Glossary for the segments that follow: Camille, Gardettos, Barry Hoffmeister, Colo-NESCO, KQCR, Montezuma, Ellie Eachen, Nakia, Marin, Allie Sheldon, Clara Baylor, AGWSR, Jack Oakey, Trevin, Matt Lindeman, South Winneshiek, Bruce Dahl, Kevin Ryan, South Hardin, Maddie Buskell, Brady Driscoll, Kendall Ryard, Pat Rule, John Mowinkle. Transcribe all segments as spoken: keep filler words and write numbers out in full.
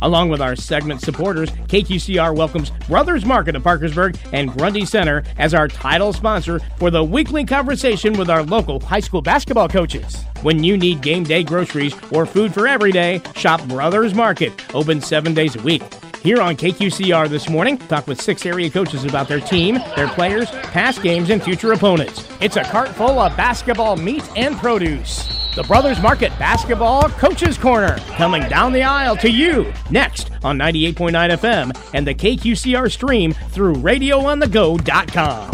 Along with our segment supporters, K Q C R welcomes Brothers Market of Parkersburg and Grundy Center as our title sponsor for the weekly conversation with our local high school basketball coaches. When you need game day groceries or food for every day, shop Brothers Market, open seven days a week. Here on K Q C R this morning, talk with six area coaches about their team, their players, past games, and future opponents. It's a cart full of basketball meat and produce. The Brothers Market Basketball Coaches Corner, coming down the aisle to you next on ninety-eight point nine F M and the K Q C R stream through radio on the go dot com.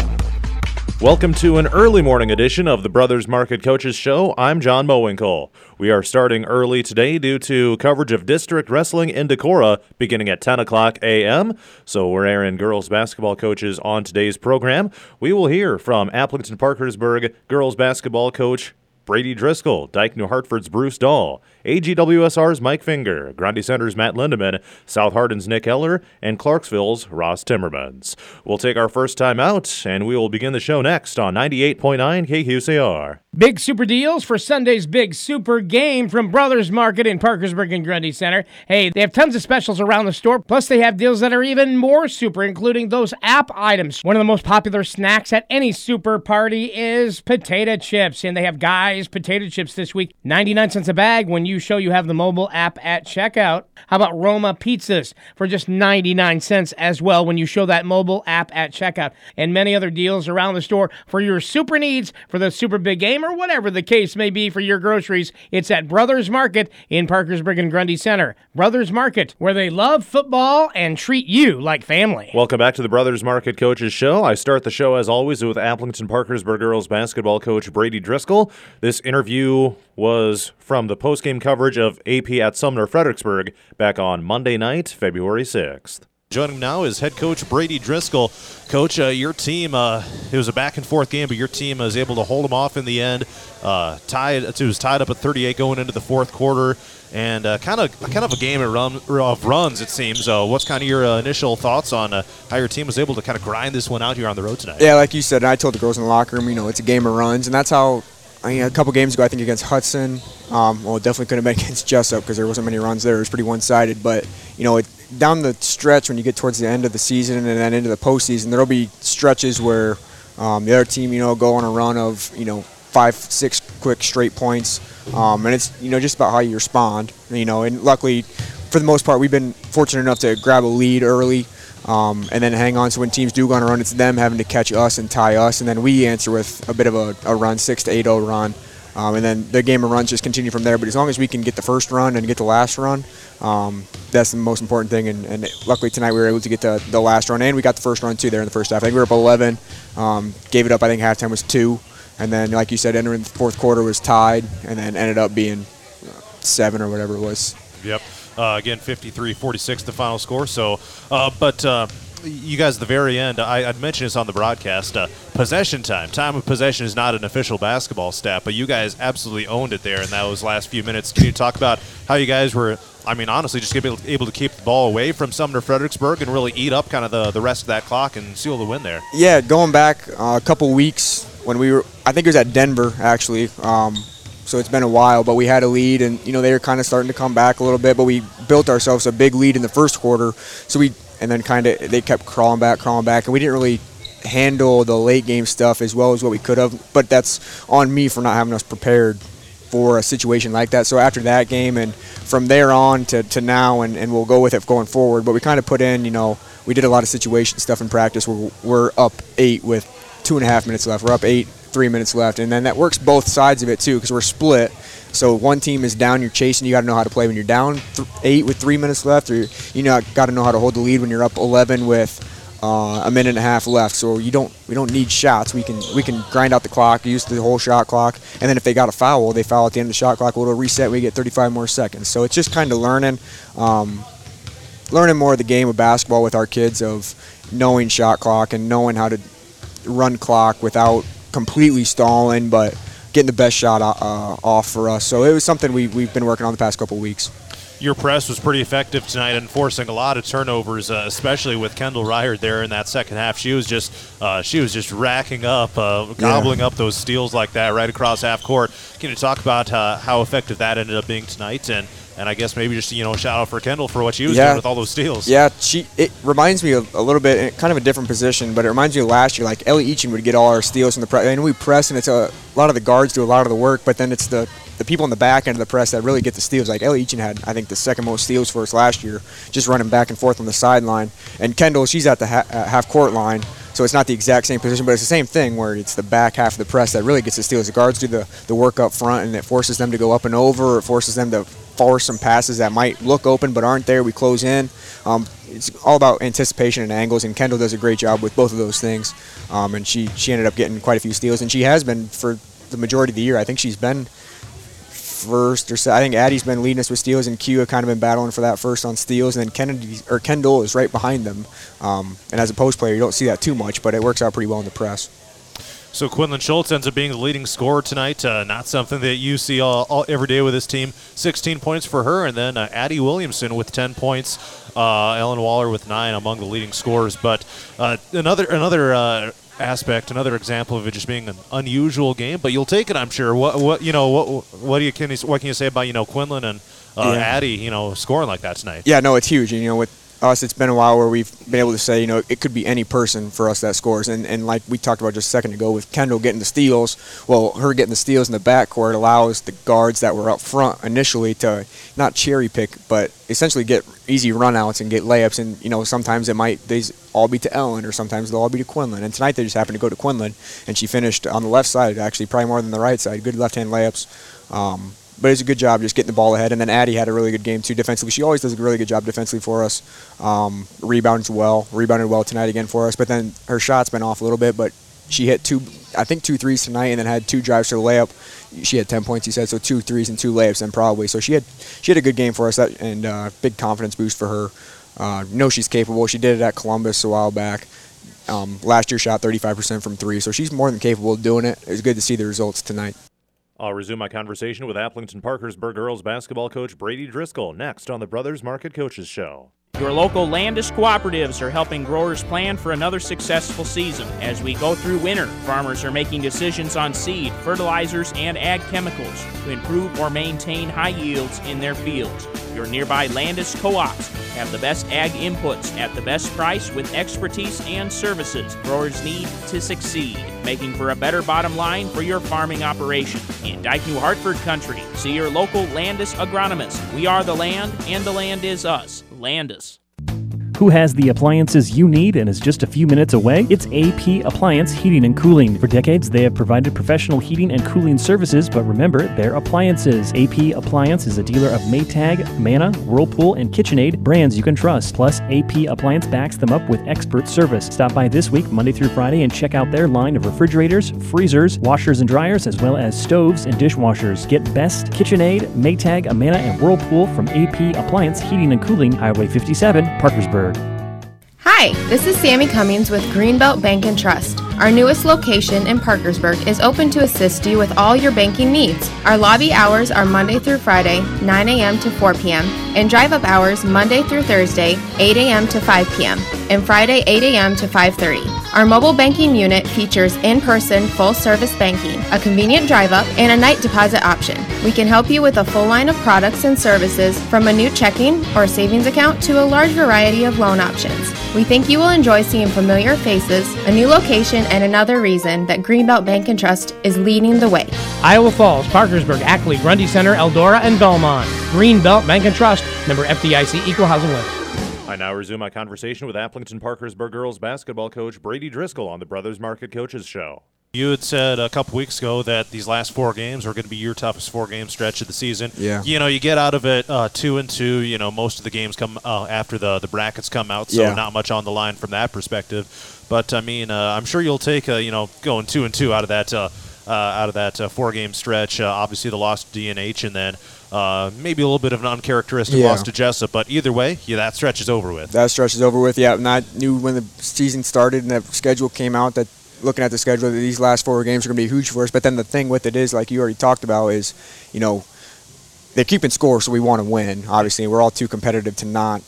Welcome to an early morning edition of the Brothers Market Coaches Show. I'm John Mowinkle. We are starting early today due to coverage of district wrestling in Decorah beginning at ten o'clock a m So we're airing girls basketball coaches on today's program. We will hear from Applington-Parkersburg girls basketball coach Brady Driscoll, Dike New Hartford's Bruce Dahl, A G W S R's Mike Finger, Grundy Center's Matt Lindeman, South Hardin's Nick Eller, and Clarksville's Ross Timmermans. We'll take our first time out, and we will begin the show next on ninety-eight point nine K Q C R. Big super deals for Sunday's big super game from Brothers Market in Parkersburg and Grundy Center. Hey, they have tons of specials around the store, plus they have deals that are even more super, including those app items. One of the most popular snacks at any super party is potato chips, and they have guys potato chips this week, ninety-nine cents a bag when you show you have the mobile app at checkout. How about Roma pizzas for just ninety-nine cents as well when you show that mobile app at checkout, and many other deals around the store for your super needs for the super big game or whatever the case may be for your groceries. It's at Brothers Market in Parkersburg and Grundy Center. Brothers Market, where they love football and treat you like family. Welcome back to the Brothers Market Coaches Show. I start the show as always with Applington-Parkersburg girls basketball coach Brady Driscoll. This interview was from the postgame coverage of A P at Sumner Fredericksburg back on Monday night, February sixth. Joining now is head coach Brady Driscoll. Coach, uh, your team, uh, it was a back-and-forth game, but your team was able to hold them off in the end. Uh, tied, it was tied up at thirty-eight going into the fourth quarter, and uh, kind of kind of a game of, run, of runs, it seems. Uh, what's kind of your uh, initial thoughts on uh, how your team was able to kind of grind this one out here on the road tonight? Yeah, like you said, and I told the girls in the locker room, you know, it's a game of runs, and that's how – I mean, a couple games ago, I think against Hudson, um, well, it definitely couldn't have been against Jessup because there wasn't many runs there. It was pretty one-sided. But, you know, it, down the stretch when you get towards the end of the season and then into the postseason, there will be stretches where um, the other team, you know, go on a run of, you know, five, six quick straight points. Um, and it's, you know, just about how you respond, you know. And luckily, for the most part, we've been fortunate enough to grab a lead early um, and then hang on. So when teams do go on a run, it's them having to catch us and tie us, and then we answer with a bit of a, a run, six to eight oh run. Um, and then the game of runs just continue from there. But as long as we can get the first run and get the last run, um, that's the most important thing. And, and luckily tonight we were able to get the, the last run, and we got the first run too there in the first half. I think we were up eleven, um, gave it up, I think halftime was two. And then, like you said, entering the fourth quarter was tied and then ended up being seven or whatever it was. Yep. Uh, again, fifty-three forty-six the final score. So, uh, but uh, you guys at the very end, I, I'd mentioned this on the broadcast, uh, possession time. Time of possession is not an official basketball stat, but you guys absolutely owned it there in those last few minutes. Can you talk about how you guys were, I mean, honestly, just able, able to keep the ball away from Sumner Fredericksburg and really eat up kind of the, the rest of that clock and seal the win there? Yeah, going back uh, a couple weeks when we were, I think it was at Denver, actually, um, so it's been a while, but we had a lead, and, you know, they were kind of starting to come back a little bit, but we built ourselves a big lead in the first quarter, so we, and then kind of, they kept crawling back, crawling back, and we didn't really handle the late game stuff as well as what we could have, but that's on me for not having us prepared for a situation like that. So after that game and from there on to, to now, and, and we'll go with it going forward, but we kind of put in, you know, we did a lot of situation stuff in practice where we're up eight with two and a half minutes left, we're up eight, three minutes left, and then that works both sides of it too because we're split. So one team is down, you're chasing, you got to know how to play when you're down th- eight with three minutes left, or you know, got to know how to hold the lead when you're up eleven with uh, a minute and a half left. So you don't, we don't need shots. We can we can grind out the clock, use the whole shot clock, and then if they got a foul, they foul at the end of the shot clock. We'll reset. We get thirty-five more seconds. So it's just kind of learning, um, learning more of the game of basketball with our kids, of knowing shot clock and knowing how to run clock without completely stalling, but getting the best shot uh, off for us. So it was something we, we've been working on the past couple of weeks. Your press was pretty effective tonight in forcing a lot of turnovers, uh, especially with Kendall Ryard there in that second half. She was just uh, she was just racking up, uh, gobbling yeah. up those steals like that right across half court. Can you talk about uh, how effective that ended up being tonight, and And I guess maybe just, you know, shout out for Kendall for what she was yeah. doing with all those steals. Yeah, she, it reminds me of a little bit, kind of a different position, but it reminds me of last year. Like, Ellie Eachen would get all our steals in the press. I mean, we press, and it's a, a lot of the guards do a lot of the work, but then it's the, the people in the back end of the press that really get the steals. Like, Ellie Eachen had, I think, the second most steals for us last year, just running back and forth on the sideline. And Kendall, she's at the ha- uh, half-court line. So it's not the exact same position, but it's the same thing where it's the back half of the press that really gets the steals. The guards do the, the work up front, and it forces them to go up and over. It forces them to force some passes that might look open but aren't there. We close in. Um, it's all about anticipation and angles, and Kendall does a great job with both of those things. Um, and she, she ended up getting quite a few steals, and she has been for the majority of the year. I think she's been first or second. I think Addie's been leading us with steals, and Kia kind of been battling for that first on steals, and then Kennedy or Kendall is right behind them. Um, and as a post player, you don't see that too much, but it works out pretty well in the press. So Quinlan Schultz ends up being the leading scorer tonight. Uh, not something that you see all, all, every day with this team. sixteen points for her, and then uh, Addie Williamson with ten points. Uh, Ellen Waller with nine among the leading scorers. But uh, another another. Uh, aspect, another example of it just being an unusual game, but you'll take it, I'm sure. What, what, you know, what, what do you can, you, what can you say about, you know, Quinlan and uh, yeah. Addie, you know, scoring like that tonight? Yeah, no, it's huge. And you know, with us, it's been a while where we've been able to say, you know, it could be any person for us that scores. And and like we talked about just a second ago with Kendall getting the steals, well, her getting the steals in the backcourt allows the guards that were up front initially to not cherry pick, but essentially get easy runouts and get layups. And you know, sometimes it might they all be to Ellen, or sometimes they'll all be to Quinlan. And tonight they just happened to go to Quinlan, and she finished on the left side, actually probably more than the right side. Good left hand layups. Um, but it was a good job just getting the ball ahead. And then Addie had a really good game too defensively. She always does a really good job defensively for us. Um, rebounds well, rebounded well tonight again for us. But then her shot's been off a little bit, but she hit two, I think two threes tonight, and then had two drives to the layup. She had ten points, you said, so two threes and two layups then probably. So she had she had a good game for us, that, and uh, big confidence boost for her. Uh, know she's capable. She did it at Columbus a while back. Um, last year shot thirty-five percent from three, so she's more than capable of doing it. It was good to see the results tonight. I'll resume my conversation with Applington-Parkersburg girls basketball coach Brady Driscoll next on the Brothers Market Coaches Show. Your local Landis cooperatives are helping growers plan for another successful season. As we go through winter, farmers are making decisions on seed, fertilizers, and ag chemicals to improve or maintain high yields in their fields. Your nearby Landis co-ops have the best ag inputs at the best price with expertise and services growers need to succeed, making for a better bottom line for your farming operation. In Dike New Hartford country, see your local Landis agronomist. We are the land, and the land is us. Landis. Who has the appliances you need and is just a few minutes away? It's A P Appliance Heating and Cooling. For decades, they have provided professional heating and cooling services, but remember, they're appliances. A P Appliance is a dealer of Maytag, Manna, Whirlpool, and KitchenAid, brands you can trust. Plus, A P Appliance backs them up with expert service. Stop by this week, Monday through Friday, and check out their line of refrigerators, freezers, washers and dryers, as well as stoves and dishwashers. Get Best, KitchenAid, Maytag, Manna, and Whirlpool from A P Appliance Heating and Cooling, Highway fifty-seven, Parkersburg. Hi, this is Sammy Cummings with Greenbelt Bank and Trust. Our newest location in Parkersburg is open to assist you with all your banking needs. Our lobby hours are Monday through Friday, nine a.m. to four p.m., and drive-up hours Monday through Thursday, eight a.m. to five p.m., and Friday, eight a.m. to five thirty. Our mobile banking unit features in-person full-service banking, a convenient drive-up, and a night deposit option. We can help you with a full line of products and services, from a new checking or savings account to a large variety of loan options. We think you will enjoy seeing familiar faces, a new location, and another reason that Greenbelt Bank and Trust is leading the way. Iowa Falls, Parkersburg, Ackley, Grundy Center, Eldora, and Belmont. Greenbelt Bank and Trust, member F D I C, equal housing lender. I now resume my conversation with Applington-Parkersburg girls basketball coach Brady Driscoll on the Brothers Market Coaches Show. You had said a couple weeks ago that these last four games are going to be your toughest four-game stretch of the season. Yeah. You know, you get out of it uh, two and two. You know, most of the games come uh, after the, the brackets come out, so yeah. not much on the line from that perspective. But I mean, uh, I'm sure you'll take uh, you know going two and two out of that uh, uh, out of that uh, four-game stretch. Uh, obviously, the loss to D and H, and then uh, maybe a little bit of an uncharacteristic yeah. loss to Jessup. But either way, yeah, that stretch is over with. That stretch is over with. Yeah, and I knew when the season started and the schedule came out that. Looking at the schedule, these last four games are going to be huge for us. But then the thing with it is, like you already talked about, is, you know, they're keeping score, so we want to win. Obviously, we're all too competitive to not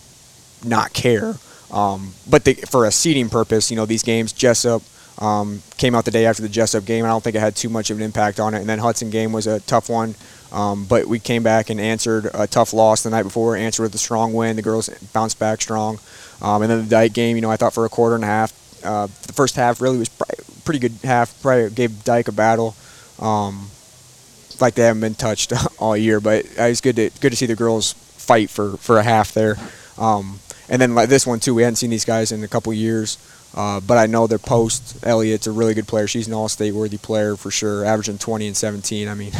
not care. Um, but the, for a seeding purpose, you know, these games, Jessup um, came out the day after the Jessup game, and I don't think it had too much of an impact on it. And then Hudson game was a tough one. Um, but we came back and answered a tough loss the night before, answered with a strong win. The girls bounced back strong. Um, and then the Dike game, you know, I thought for a quarter and a half, uh, the first half really was a pretty good half, probably gave Dike a battle. Um, like they haven't been touched all year, but it was good to, good to see the girls fight for, for a half there. Um, and then like this one too, we hadn't seen these guys in a couple years. Uh, but I know their post, Elliot's a really good player. She's an all-state worthy player for sure, averaging twenty and seventeen. I mean,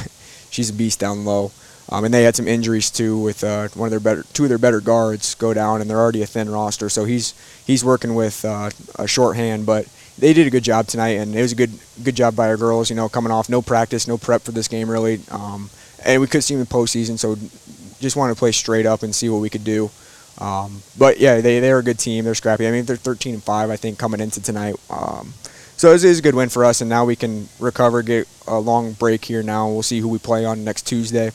she's a beast down low. Um, and they had some injuries too with uh, one of their better, two of their better guards go down, and they're already a thin roster. So he's he's working with uh, a shorthand, but they did a good job tonight, and it was a good good job by our girls. You know, coming off no practice, no prep for this game really, um, and we could see them in the postseason. So just wanted to play straight up and see what we could do. Um, but yeah, they they're a good team. They're scrappy. I mean, they're thirteen and five, I think, coming into tonight. Um, So it was, it was a good win for us, and now we can recover, get a long break here now. We'll see who we play on next Tuesday.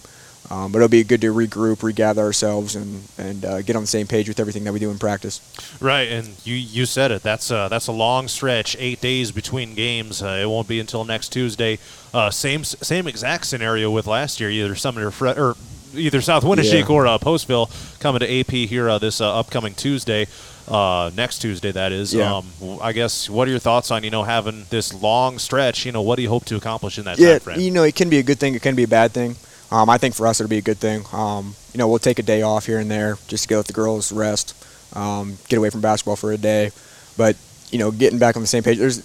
Um, but it'll be good to regroup, regather ourselves, and, and uh, get on the same page with everything that we do in practice. Right, and you, you said it. That's a, that's a long stretch, eight days between games. Uh, it won't be until next Tuesday. Uh, same same exact scenario with last year, either Sumner Fred or either South Winneshiek yeah. or uh, Postville coming to A P here uh, this uh, upcoming Tuesday. Uh, next Tuesday, that is. Yeah. Um, I guess, what are your thoughts on, you know, having this long stretch? You know, what do you hope to accomplish in that yeah, time frame? You know, it can be a good thing. It can be a bad thing. Um, I think for us it'll be a good thing. Um, you know, we'll take a day off here and there just to get with the girls, rest, um, get away from basketball for a day. But, you know, getting back on the same page. There's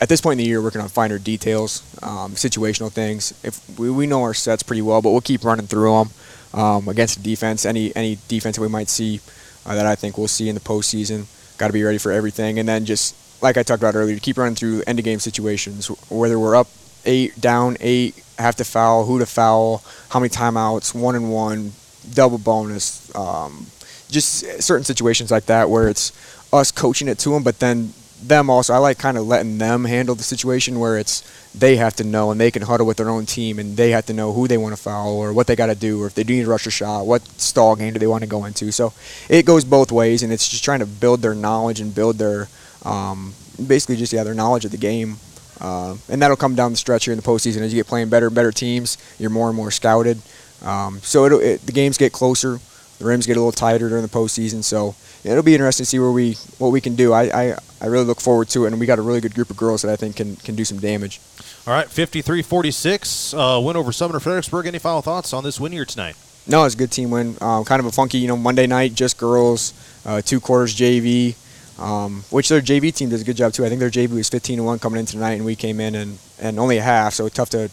at this point in the year working on finer details, um, situational things. If we, we know our sets pretty well, but we'll keep running through them um, against the defense, any, any defense that we might see. Uh, that I think we'll see in the postseason. Got to be ready for everything. And then just, like I talked about earlier, to keep running through end-of-game situations, whether we're up eight, down eight, have to foul, who to foul, how many timeouts, one and one, double bonus, um, just certain situations like that where it's us coaching it to them, but then them also, I like kind of letting them handle the situation where it's they have to know and they can huddle with their own team and they have to know who they want to foul or what they got to do or if they do need to rush a shot, what stall game do they want to go into. So it goes both ways, and it's just trying to build their knowledge and build their um, basically just yeah, their knowledge of the game. Uh, and that'll come down the stretch here in the postseason. As you get playing better and better teams, you're more and more scouted. Um, so it'll, it, the games get closer. The rims get a little tighter during the postseason, so it'll be interesting to see where we what we can do. I, I, I really look forward to it, and we got a really good group of girls that I think can, can do some damage. All right, fifty-three forty-six, uh, win over Sumner Fredericksburg. Any final thoughts on this win here tonight? No, it's a good team win. Um, kind of a funky, you know, Monday night, just girls, uh, two quarters J V, um, which their J V team does a good job too. I think their J V was fifteen to one coming in tonight, and we came in and, and only a half, so tough to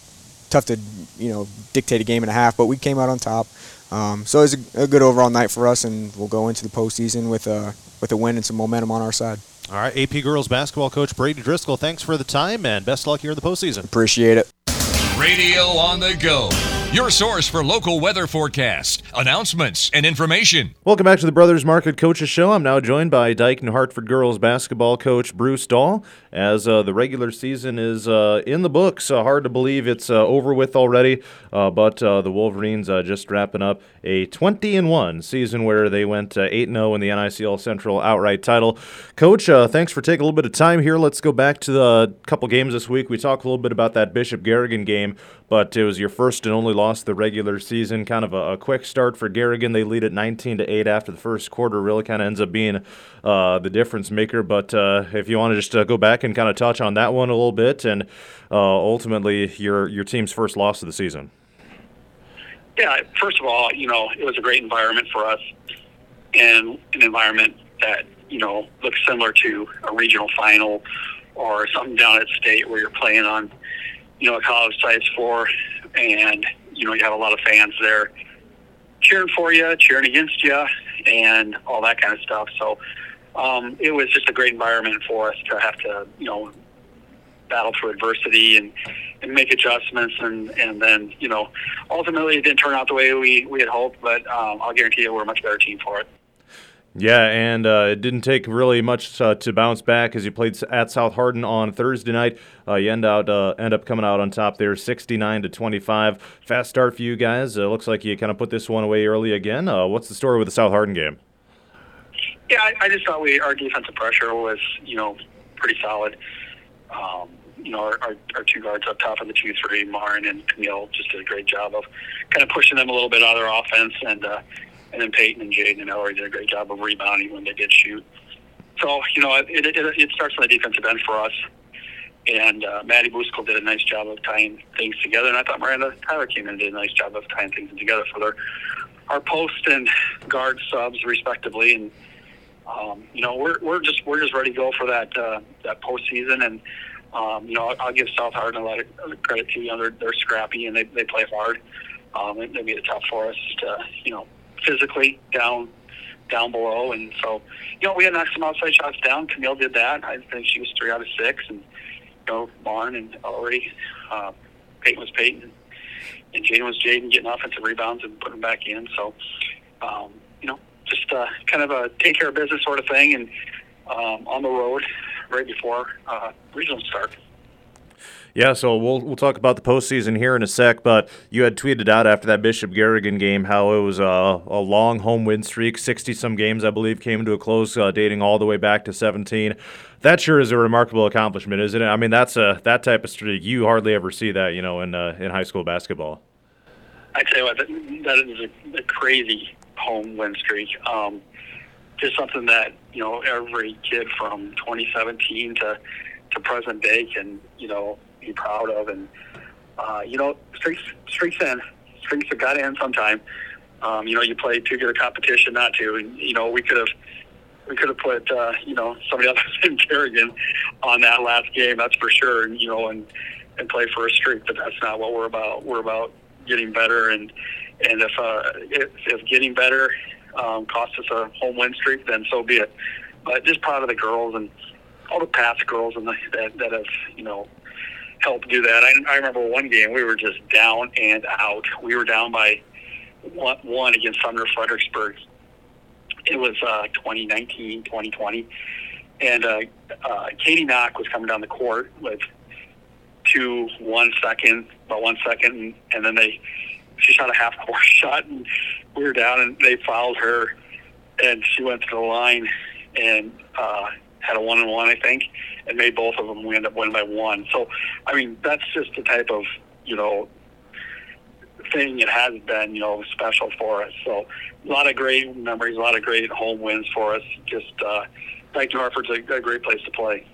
tough to you know dictate a game and a half, but we came out on top. Um, so it was a, a good overall night for us, and we'll go into the postseason with a, with a win and some momentum on our side. All right, A P Girls Basketball Coach Brady Driscoll, thanks for the time, and best of luck here in the postseason. Appreciate it. Radio on the go. Your source for local weather forecasts, announcements, and information. Welcome back to the Brothers Market Coaches Show. I'm now joined by Dike New Hartford girls basketball coach Bruce Dahl. As uh, the regular season is uh, in the books, uh, hard to believe it's uh, over with already. Uh, but uh, the Wolverines uh, just wrapping up a twenty and one season where they went uh, eight and oh in the N I C L Central outright title. Coach, uh, thanks for taking a little bit of time here. Let's go back to the couple games this week. We talked a little bit about that Bishop Garrigan game, but it was your first and only loss. Lost the regular season, kind of a, a quick start for Garrigan. They lead at nineteen to eight after the first quarter. Really kind of ends up being uh, the difference maker. But uh, if you want to just uh, go back and kind of touch on that one a little bit, and uh, ultimately your your team's first loss of the season. Yeah, first of all, you know, it was a great environment for us, and an environment that you know looks similar to a regional final or something down at state where you're playing on you know a college size floor and. You know, you have a lot of fans there cheering for you, cheering against you, and all that kind of stuff. So um, it was just a great environment for us to have to, you know, battle through adversity and, and make adjustments. And, and then, you know, ultimately it didn't turn out the way we, we had hoped, but um, I'll guarantee you we're a much better team for it. Yeah, and uh, it didn't take really much uh, to bounce back as you played at South Hardin on Thursday night. Uh, you end out uh, end up coming out on top there, sixty-nine to twenty-five. Fast start for you guys. It uh, looks like you kind of put this one away early again. Uh, what's the story with the South Hardin game? Yeah, I, I just thought we our defensive pressure was you know pretty solid. Um, you know, our, our, our two guards up top in the two three, Marin and Camille, just did a great job of kind of pushing them a little bit out of their offense. And uh, and then Peyton and Jaden and Ellery did a great job of rebounding when they did shoot. So, you know, it it, it starts on the defensive end for us. And uh, Maddie Buskell did a nice job of tying things together. And I thought Miranda Tyler came in and did a nice job of tying things together for their, our post and guard subs, respectively. And, um, you know, we're we're just we're just ready to go for that uh, that postseason. And, um, you know, I'll, I'll give South Hardin a lot of credit to, you know, they're, they're scrappy and they, they play hard. Um, they, they made it tough for us to, you know, physically down down below. And so, you know, we had knocked some outside shots down. Camille did that. I think she was three out of six. And, you know, Barn and Ellery, uh, Peyton was Peyton, and Jaden was Jaden getting offensive rebounds and putting them back in. So, um, you know, just uh, kind of a take care of business sort of thing, and um, on the road right before uh, regional start. Yeah, so we'll we'll talk about the postseason here in a sec, but you had tweeted out after that Bishop Garrigan game how it was a, a long home win streak, sixty-some games, I believe, came to a close, uh, dating all the way back to seventeen. That sure is a remarkable accomplishment, isn't it? I mean, that's a that type of streak. You hardly ever see that, you know, in uh, in high school basketball. I tell you what, that, that is a, a crazy home win streak. Um, just something that, you know, every kid from twenty seventeen to to present day can, you know, be proud of. And uh, you know, streaks streaks end. Streaks have got to end sometime. Um, you know, you play too good a competition not to. And you know, we could have we could have put uh, you know, somebody other than Kerrigan on that last game, that's for sure. And you know, and and play for a streak, but that's not what we're about. We're about getting better. And and if uh, if, if getting better um, costs us a home win streak, then so be it. But just proud of the girls and all the past girls and the, that that have, you know, helped do that. I, I remember one game we were just down and out. We were down by one, one against Sumner Fredericksburg. It was uh, twenty nineteen, twenty twenty. And uh, uh, Katie Knock was coming down the court with two, one second, about one second. And, and then they, she shot a half court shot and we were down and they fouled her and she went to the line and uh, had a one-on-one, I think, and made both of them. We end up winning by one. So, I mean, that's just the type of, you know, thing it has been, you know, special for us. So a lot of great memories, a lot of great home wins for us. Just uh, Dike New Hartford's a, a great place to play.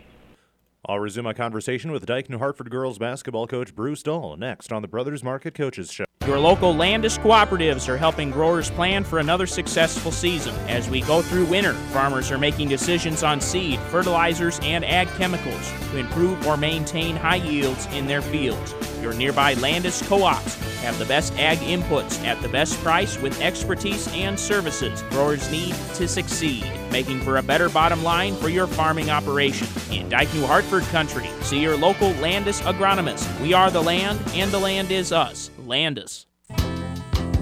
I'll resume my conversation with Dike New Hartford girls basketball coach Bruce Dahl next on the Brothers Market Coaches Show. Your local Landis cooperatives are helping growers plan for another successful season. As we go through winter, farmers are making decisions on seed, fertilizers, and ag chemicals to improve or maintain high yields in their fields. Your nearby Landis co-ops have the best ag inputs at the best price with expertise and services growers need to succeed, making for a better bottom line for your farming operation. In Dike New Hartford country, see your local Landis agronomist. We are the land, and the land is us. Landis.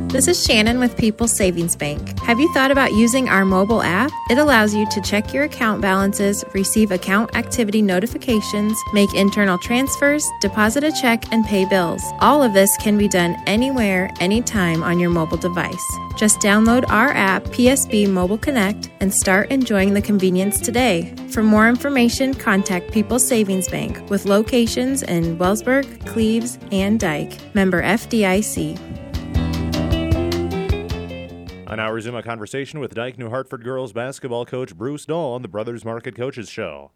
This is Shannon with People's Savings Bank. Have you thought about using our mobile app? It allows you to check your account balances, receive account activity notifications, make internal transfers, deposit a check, and pay bills. All of this can be done anywhere, anytime on your mobile device. Just download our app, P S B Mobile Connect, and start enjoying the convenience today. For more information, contact People's Savings Bank with locations in Wellsburg, Cleves, and Dike. Member F D I C. I now resume a conversation with Dike New Hartford girls basketball coach Bruce Dahl on the Brothers Market Coaches Show.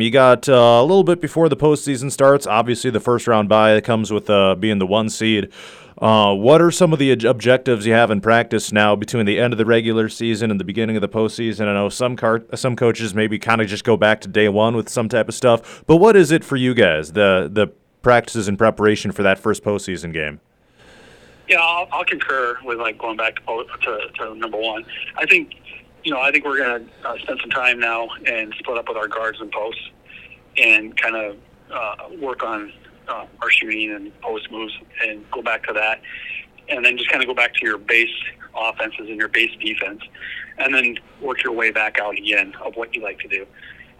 You got uh, a little bit before the postseason starts. Obviously, the first round bye comes with uh, being the one seed. Uh, what are some of the objectives you have in practice now between the end of the regular season and the beginning of the postseason? I know some car- some coaches maybe kind of just go back to day one with some type of stuff, but what is it for you guys, the the practices and preparation for that first postseason game? Yeah, I'll, I'll concur with like going back to, to, to number one. I think, you know, I think we're going to uh, spend some time now and split up with our guards and posts and kind of uh, work on uh, our shooting and post moves and go back to that. And then just kind of go back to your base offenses and your base defense and then work your way back out again of what you like to do.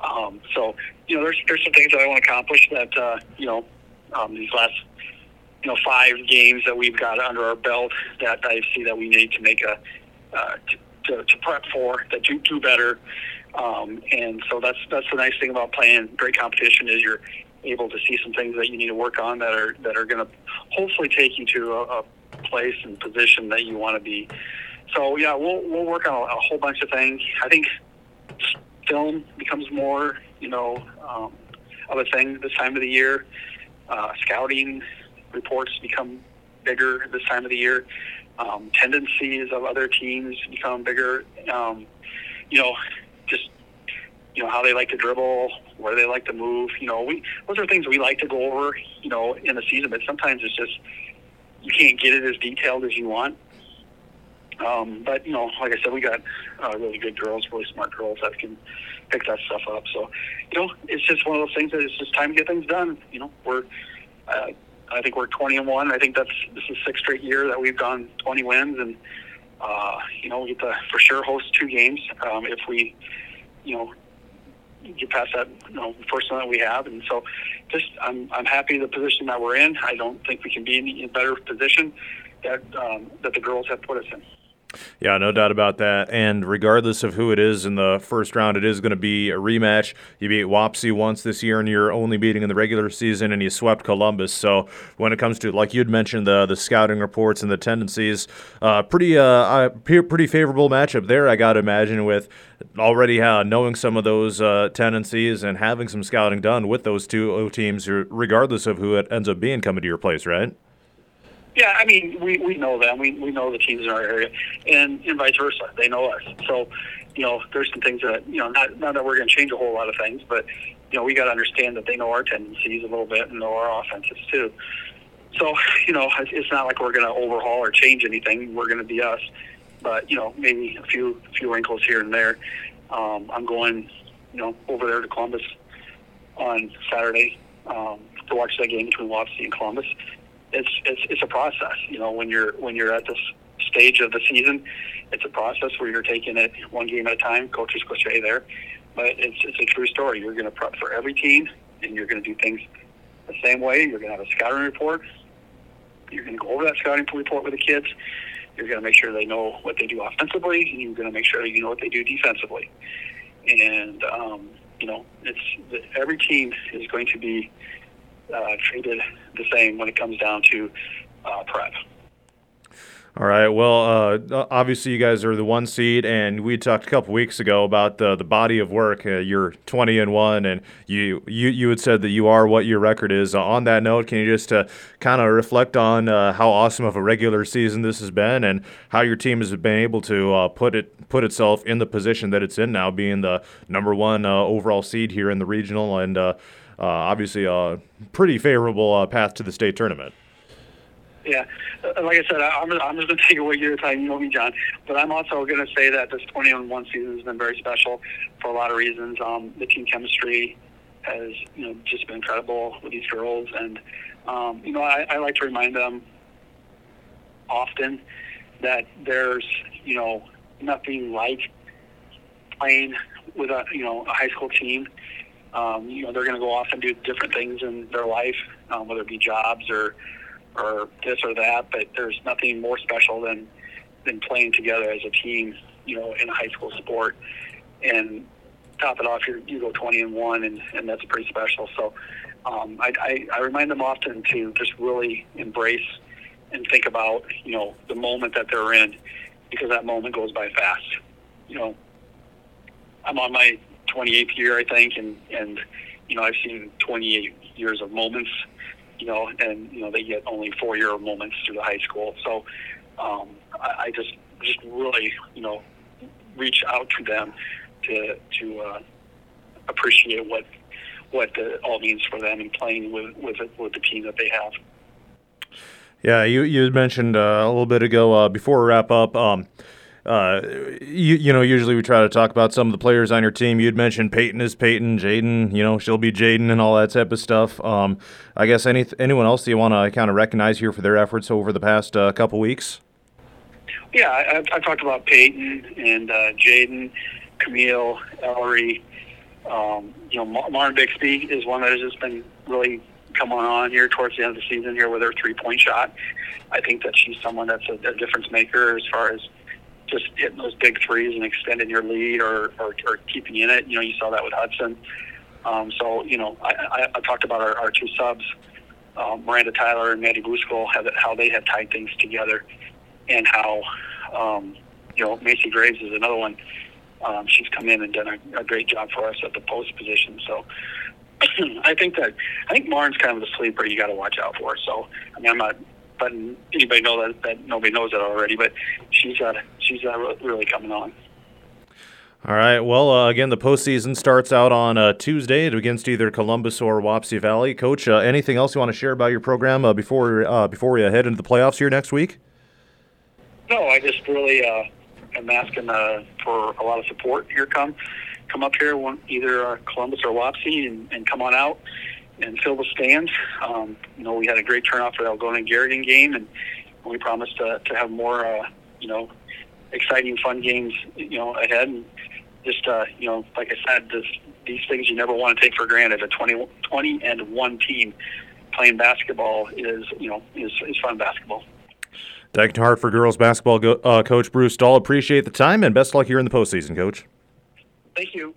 Um, so, you know, there's, there's some things that I want to accomplish that, uh, you know, um, these last – you know, five games that we've got under our belt that I see that we need to make a uh, to, to prep for, that do do better. Um, and so that's that's the nice thing about playing great competition is you're able to see some things that you need to work on that are that are going to hopefully take you to a, a place and position that you want to be. So yeah, we'll we'll work on a, a whole bunch of things. I think film becomes more, you know, um, of a thing this time of the year. Uh, scouting reports become bigger this time of the year. Um, tendencies of other teams become bigger. Um, you know, just you know how they like to dribble, where they like to move. You know, we those are things we like to go over, you know, in the season. But sometimes it's just you can't get it as detailed as you want. Um, but, you know, like I said, we got uh, really good girls, really smart girls that can pick that stuff up. So, you know, it's just one of those things that it's just time to get things done. You know, we're, uh, I think we're twenty and one. I think that's, this is sixth straight year that we've gone twenty wins. And, uh, you know, we get to for sure host two games um, if we, you know, get past that, you know, first one that we have. And so just, I'm, I'm happy the position that we're in. I don't think we can be in a better position that, um, that the girls have put us in. Yeah, no doubt about that. And regardless of who it is in the first round, it is going to be a rematch. You beat Wapsie once this year, and you're only beating in the regular season, and you swept Columbus. So when it comes to, like you'd mentioned, the the scouting reports and the tendencies, uh, pretty uh, pretty favorable matchup there, I got to imagine, with already uh, knowing some of those uh, tendencies and having some scouting done with those two O teams, regardless of who it ends up being coming to your place, right? Yeah, I mean, we, we know them. We we know the teams in our area, and, and vice versa. They know us. So, you know, there's some things that, you know, not, not that we're going to change a whole lot of things, but, you know, we got to understand that they know our tendencies a little bit and know our offenses too. So, you know, it's not like we're going to overhaul or change anything. We're going to be us. But, you know, maybe a few, few wrinkles here and there. Um, I'm going, you know, over there to Columbus on Saturday um, to watch that game between Wapsie and Columbus. It's, it's it's a process, you know. When you're when you're at this stage of the season, it's a process where you're taking it one game at a time. Coach's cliche there, but it's it's a true story. You're going to prep for every team, and you're going to do things the same way. You're going to have a scouting report. You're going to go over that scouting report with the kids. You're going to make sure they know what they do offensively, and you're going to make sure you know what they do defensively. And um, you know, it's every team is going to be Uh, treated the same when it comes down to uh, prep. All right. Well, uh, obviously you guys are the one seed, and we talked a couple weeks ago about the the body of work. Uh, you're twenty and one, and you you you had said that you are what your record is. Uh, on that note, can you just uh, kind of reflect on uh, how awesome of a regular season this has been, and how your team has been able to uh, put it put itself in the position that it's in now, being the number one uh, overall seed here in the regional, and uh, uh, obviously a pretty favorable uh, path to the state tournament. Yeah, like I said, I'm, I'm just going to take away your time, you know me, John. But I'm also going to say that this twenty on one season has been very special for a lot of reasons. Um, the team chemistry has, you know, just been incredible with these girls, and um, you know, I, I like to remind them often that there's, you know, nothing like playing with a, you know, a high school team. Um, you know, they're going to go off and do different things in their life, um, whether it be jobs or. or this or that, but there's nothing more special than than playing together as a team, you know, in a high school sport. And top it off, you you go twenty and one, and, and that's pretty special. So um, I, I, I remind them often to just really embrace and think about, you know, the moment that they're in, because that moment goes by fast. You know, I'm on my twenty-eighth year, I think, and, and you know, I've seen twenty-eight years of moments, you know, and, you know, they get only four-year moments through the high school. So um, I, I just just really, you know, reach out to them to to uh, appreciate what what it all means for them and playing with, with, with the team that they have. Yeah, you, you mentioned uh, a little bit ago uh, before we wrap up, um, Uh, you, you know, usually we try to talk about some of the players on your team. You'd mentioned Peyton is Peyton, Jaden, you know, she'll be Jaden and all that type of stuff. Um, I guess any anyone else you want to kind of recognize here for their efforts over the past uh, couple weeks? Yeah, I, I talked about Peyton and uh, Jaden, Camille, Ellery. Um, you know, Martin Bixby is one that has just been really coming on here towards the end of the season here with her three-point shot. I think that she's someone that's a, a difference maker as far as just hitting those big threes and extending your lead or, or, or keeping in it. You know, you saw that with Hudson. Um, so, you know, I, I, I talked about our, our two subs, um, Miranda Tyler and Maddie Driscoll, how they have tied things together, and how, um, you know, Macy Graves is another one. Um, she's come in and done a, a great job for us at the post position. So I think that I think Marn's kind of a sleeper you got to watch out for. So I mean, I'm not letting anybody know that, that nobody knows that already, but she's uh, she's uh, really coming on. All right. Well, uh, again, the postseason starts out on uh, Tuesday against either Columbus or Wapsie Valley. Coach, uh, anything else you want to share about your program uh, before uh, before we head into the playoffs here next week? No, I just really. Uh, I'm asking uh, for a lot of support here. Come come up here, one, either uh, Columbus or Wapsie, and, and come on out and fill the stands. Um, you know, we had a great turnout for the Algona-Garrigan game, and we promised uh, to have more, uh, you know, exciting, fun games, you know, ahead. And just, uh, you know, like I said, this, these things you never want to take for granted. A twenty and one team playing basketball is, you know, is, is fun basketball. Dike New Hartford girls basketball go, uh, coach Bruce Dahl, appreciate the time and best luck here in the postseason, Coach. Thank you.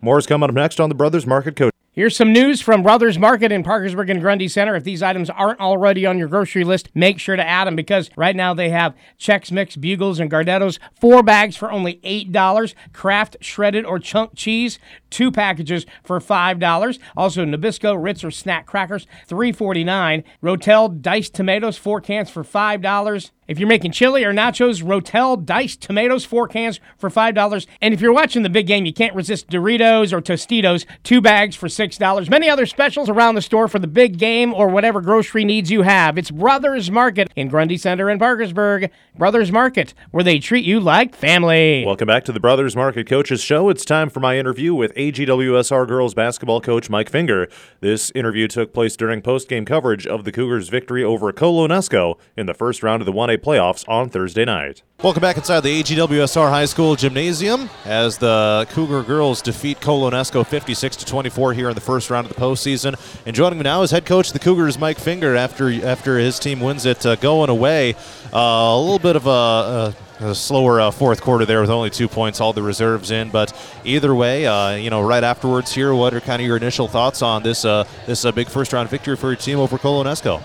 More is coming up next on the Brothers Market Coach. Here's some news from Brothers Market in Parkersburg and Grundy Center. If these items aren't already on your grocery list, make sure to add them, because right now they have Chex Mix, Bugles, and Gardettos, four bags for only eight dollars. Kraft shredded or chunk cheese, two packages for five dollars. Also Nabisco, Ritz, or Snack Crackers, three forty-nine. Rotel diced tomatoes, four cans for five dollars. If you're making chili or nachos, Rotel diced tomatoes, four cans for five dollars. And if you're watching the big game, you can't resist Doritos or Tostitos, two bags for six dollars. Many other specials around the store for the big game or whatever grocery needs you have. It's Brothers Market in Grundy Center in Parkersburg. Brothers Market, where they treat you like family. Welcome back to the Brothers Market Coaches Show. It's time for my interview with A G W S R girls basketball coach Mike Finger. This interview took place during post-game coverage of the Cougars' victory over Colo-NESCO in the first round of the one A playoffs on Thursday night. Welcome back inside the A G W S R High School Gymnasium as the Cougar girls defeat Colo-NESCO fifty-six to twenty-four here in the first round of the postseason. And joining me now is head coach of the Cougars, Mike Finger, after after his team wins it uh, going away. Uh, a little bit of a... a A slower uh, fourth quarter there with only two points, all the reserves in. But either way, uh, you know, right afterwards here, what are kind of your initial thoughts on this uh, this uh, big first round victory for your team over Colo-NESCO?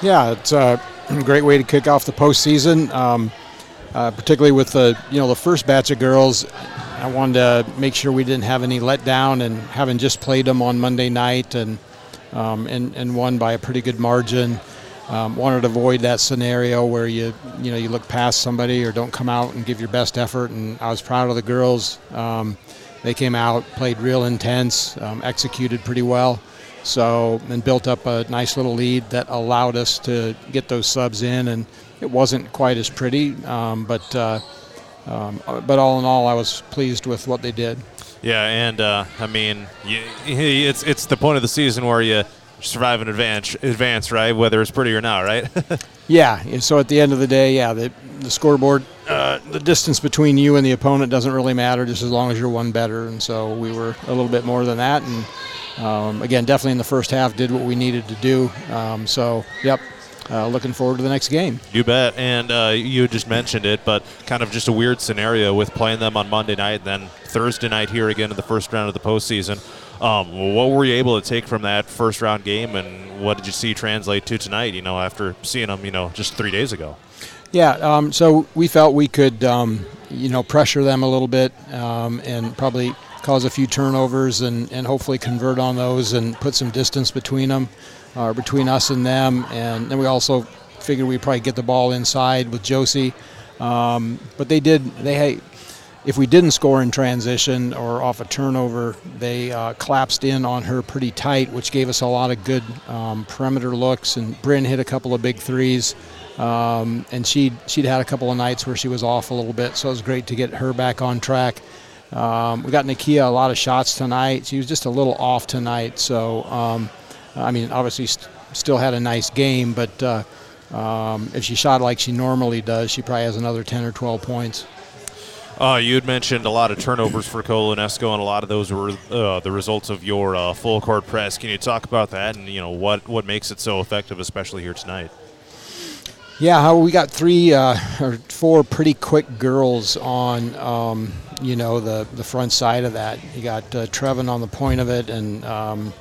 Yeah, it's a great way to kick off the postseason, um, uh, particularly with the you know the first batch of girls. I wanted to make sure we didn't have any letdown, and having just played them on Monday night and um, and and won by a pretty good margin. Um, wanted to avoid that scenario where you you know you look past somebody or don't come out and give your best effort, and I was proud of the girls. Um, they came out, played real intense, um, executed pretty well, so and built up a nice little lead that allowed us to get those subs in, and it wasn't quite as pretty, um, but uh, um, but all in all, I was pleased with what they did. Yeah, and uh, I mean, you, it's it's the point of the season where you. Survive in advance, advance, right? Whether it's pretty or not, right? Yeah. And so at the end of the day, yeah, the, the scoreboard, uh, the distance between you and the opponent doesn't really matter, just as long as you're one better. And so we were a little bit more than that. And um, again, definitely in the first half, did what we needed to do. Um, so, yep. Uh, looking forward to the next game. You bet. And uh, you just mentioned it, but kind of just a weird scenario with playing them on Monday night and then Thursday night here again in the first round of the postseason. Um, what were you able to take from that first round game, and what did you see translate to tonight, you know, after seeing them, you know, just three days ago? Yeah, um, so we felt we could, um, you know, pressure them a little bit um, and probably cause a few turnovers and, and hopefully convert on those and put some distance between them. Uh, between us and them, and then we also figured we'd probably get the ball inside with Josie. Um, but they did, they hey, if we didn't score in transition or off a turnover, they uh, collapsed in on her pretty tight, which gave us a lot of good um, perimeter looks, and Bryn hit a couple of big threes, um, and she'd, she'd had a couple of nights where she was off a little bit, so it was great to get her back on track. Um, we got Nakia a lot of shots tonight. She was just a little off tonight, so... Um, I mean, obviously st- still had a nice game, but uh, um, if she shot like she normally does, she probably has another ten or twelve points. Uh, you had mentioned a lot of turnovers for Colo-NESCO, and a lot of those were uh, the results of your uh, full-court press. Can you talk about that and, you know, what, what makes it so effective, especially here tonight? Yeah, we got three uh, or four pretty quick girls on um, you know, the, the front side of that. You got uh, Trevin on the point of it, and um,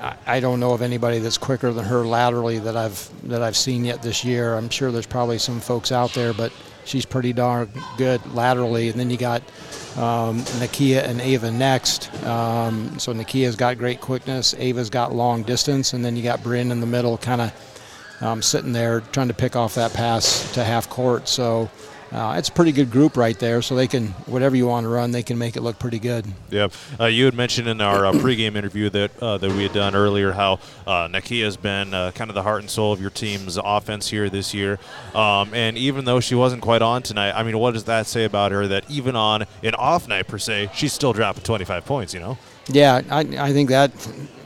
I, I don't know of anybody that's quicker than her laterally that I've that I've seen yet this year. I'm sure there's probably some folks out there, but she's pretty darn good laterally. And then you got um, Nakia and Ava next. Um, so Nakia's got great quickness. Ava's got long distance. And then you got Bryn in the middle, kind of um, sitting there trying to pick off that pass to half court. So uh, it's a pretty good group right there. So they can, whatever you want to run, they can make it look pretty good. Yep. Uh, you had mentioned in our uh, pregame interview that uh, that we had done earlier how uh, Nakia has been uh, kind of the heart and soul of your team's offense here this year. Um, and even though she wasn't quite on tonight, I mean, what does that say about her that even on an off night per se, she's still dropping twenty-five points, you know? Yeah, I, I think that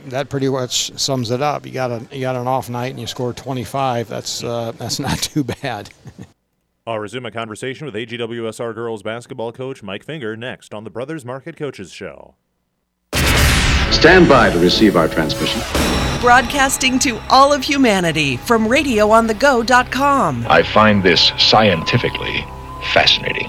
that pretty much sums it up. You got a you got an off night and you score twenty-five. That's uh, that's not too bad. I'll resume a conversation with A G W S R girls basketball coach Mike Finger next on the Brothers Market Coaches Show. Stand by to receive our transmission. Broadcasting to all of humanity from radio on the go dot com. I find this scientifically fascinating.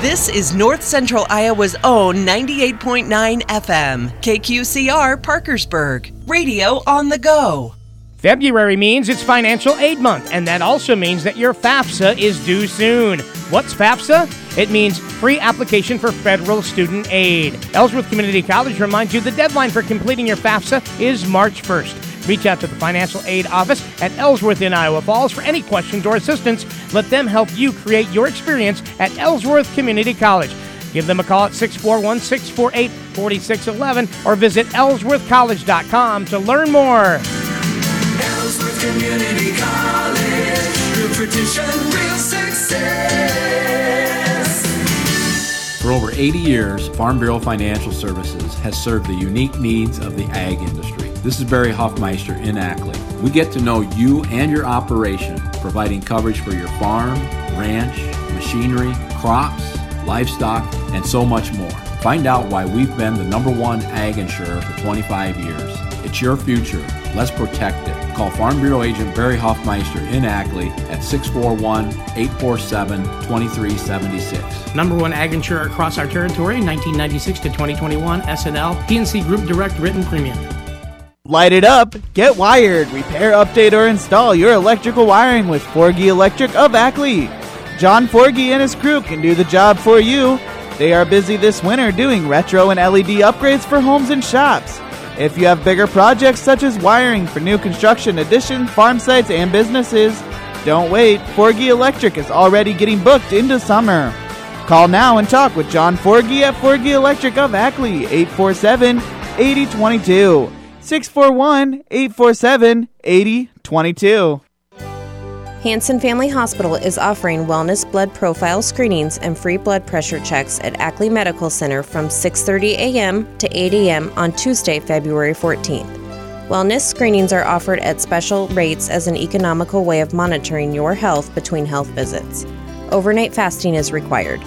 This is North Central Iowa's own ninety-eight point nine F M, K Q C R Parkersburg, Radio on the Go. February means it's financial aid month, and that also means that your FAFSA is due soon. What's FAFSA? It means Free Application for Federal Student Aid. Ellsworth Community College reminds you the deadline for completing your FAFSA is March first. Reach out to the Financial Aid Office at Ellsworth in Iowa Falls for any questions or assistance. Let them help you create your experience at Ellsworth Community College. Give them a call at six four one, six four eight, four six one one or visit ellsworth college dot com to learn more. Ellsworth Community College, real tradition, real success. For over eighty years, Farm Bureau Financial Services has served the unique needs of the ag industry. This is Barry Hoffmeister in Ackley. We get to know you and your operation, providing coverage for your farm, ranch, machinery, crops, livestock, and so much more. Find out why we've been the number one ag insurer for twenty-five years. It's your future. Let's protect it. Call Farm Bureau agent Barry Hoffmeister in Ackley at six four one, eight four seven, two three seven six. Number one ag insurer across our territory, nineteen ninety-six to twenty twenty-one, S N L, P N C Group Direct Written Premium. Light it up, get wired, repair, update, or install your electrical wiring with Forgy Electric of Ackley. John Forgy and his crew can do the job for you. They are busy this winter doing retro and L E D upgrades for homes and shops. If you have bigger projects such as wiring for new construction, additions, farm sites, and businesses, don't wait. Forgy Electric is already getting booked into summer. Call now and talk with John Forgy at Forgy Electric of Ackley, eight four seven, eight zero two two, six four one, eight four seven, eight zero two two. Hanson Family Hospital is offering wellness blood profile screenings and free blood pressure checks at Ackley Medical Center from six thirty a.m. to eight a.m. on Tuesday, February fourteenth. Wellness screenings are offered at special rates as an economical way of monitoring your health between health visits. Overnight fasting is required.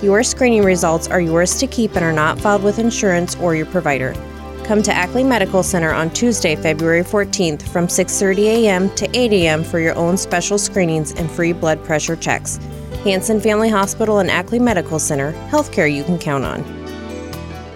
Your screening results are yours to keep and are not filed with insurance or your provider. Come to Ackley Medical Center on Tuesday, February fourteenth from six thirty a.m. to eight a.m. for your own special screenings and free blood pressure checks. Hanson Family Hospital and Ackley Medical Center, healthcare you can count on.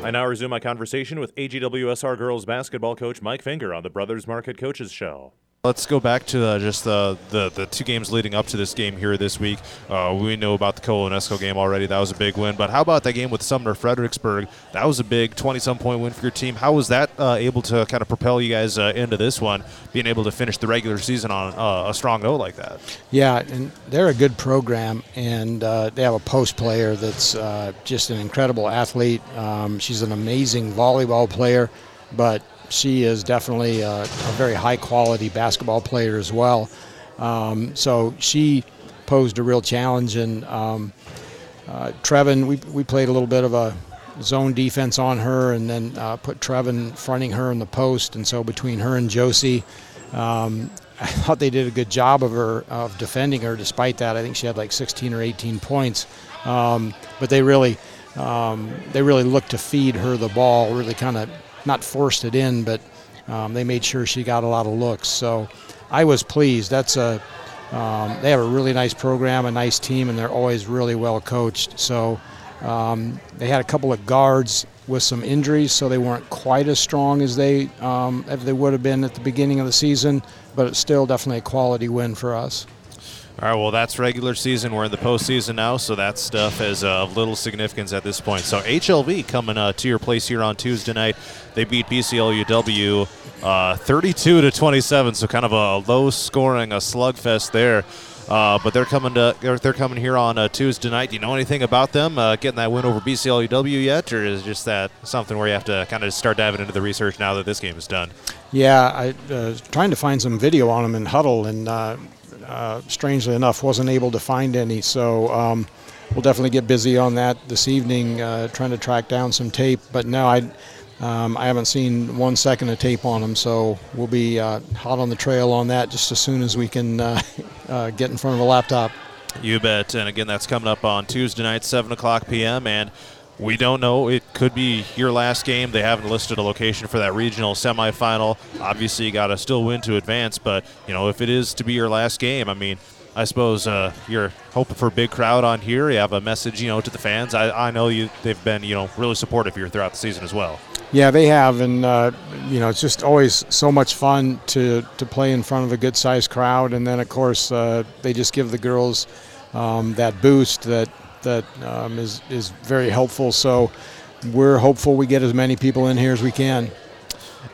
I now resume my conversation with A G W S R girls basketball coach Mike Finger on the Brothers Market Coaches Show. Let's go back to uh, just uh, the, the two games leading up to this game here this week. Uh, we know about the Colo-NESCO game already. That was a big win. But how about that game with Sumner Fredericksburg? That was a big twenty-some point win for your team. How was that uh, able to kind of propel you guys uh, into this one, being able to finish the regular season on uh, a strong note like that? Yeah, and they're a good program, and uh, they have a post player that's uh, just an incredible athlete. Um, she's an amazing volleyball player, but she is definitely a, a very high-quality basketball player as well. Um, so she posed a real challenge. And um, uh, Trevin, we we played a little bit of a zone defense on her, and then uh, put Trevin fronting her in the post. And so between her and Josie, um, I thought they did a good job of her of defending her. Despite that, I think she had like sixteen or eighteen points. Um, but they really um, they really looked to feed her the ball, really kind of. Not forced it in, but um, they made sure she got a lot of looks. So I was pleased. That's a um, they have a really nice program, a nice team, and they're always really well coached. So Um, they had a couple of guards with some injuries, so they weren't quite as strong as they um, as they would have been at the beginning of the season, but it's still definitely a quality win for us. All right, well, that's regular season. We're in the postseason now, so that stuff is of uh, little significance at this point. So H L V coming uh, to your place here on Tuesday night. They beat B C L U W uh, thirty-two to twenty-seven, so kind of a low-scoring, a slugfest there. Uh, but they're coming to they're coming here on uh, Tuesday night. Do you know anything about them uh, getting that win over B C L U W yet, or is just that something where you have to kind of start diving into the research now that this game is done? Yeah, I was uh, trying to find some video on them in Huddle, and uh, uh, strangely enough, wasn't able to find any. So um, we'll definitely get busy on that this evening, uh, trying to track down some tape. But no, I um, I haven't seen one second of tape on them, so we'll be uh, hot on the trail on that just as soon as we can. Uh, Uh, get in front of a laptop. You bet. And again, that's coming up on Tuesday night, seven o'clock p.m. And we don't know. It could be your last game. They haven't listed a location for that regional semifinal. Obviously, you got to still win to advance. But, you know, if it is to be your last game, I mean, I suppose uh, you're hoping for a big crowd on here. You have a message, you know, to the fans. I, I know you. They've been, you know, really supportive here throughout the season as well. Yeah, they have, and uh, you know, it's just always so much fun to to play in front of a good-sized crowd, and then of course uh, they just give the girls um, that boost that that um, is is very helpful. So we're hopeful we get as many people in here as we can.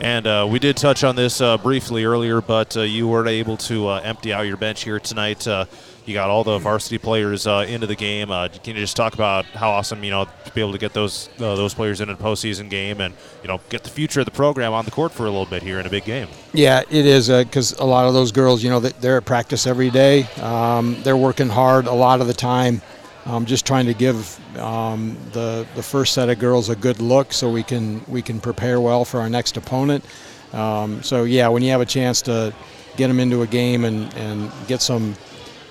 And uh, we did touch on this uh, briefly earlier, but uh, you weren't able to uh, empty out your bench here tonight. Uh, you got all the varsity players uh, into the game. Uh, can you just talk about how awesome, you know, to be able to get those uh, those players into the postseason game and, you know, get the future of the program on the court for a little bit here in a big game? Yeah, it is because uh, a lot of those girls, you know, they're at practice every day. Um, they're working hard a lot of the time. Um, just trying to give um, the the first set of girls a good look, so we can we can prepare well for our next opponent. Um, so yeah, when you have a chance to get them into a game and, and get some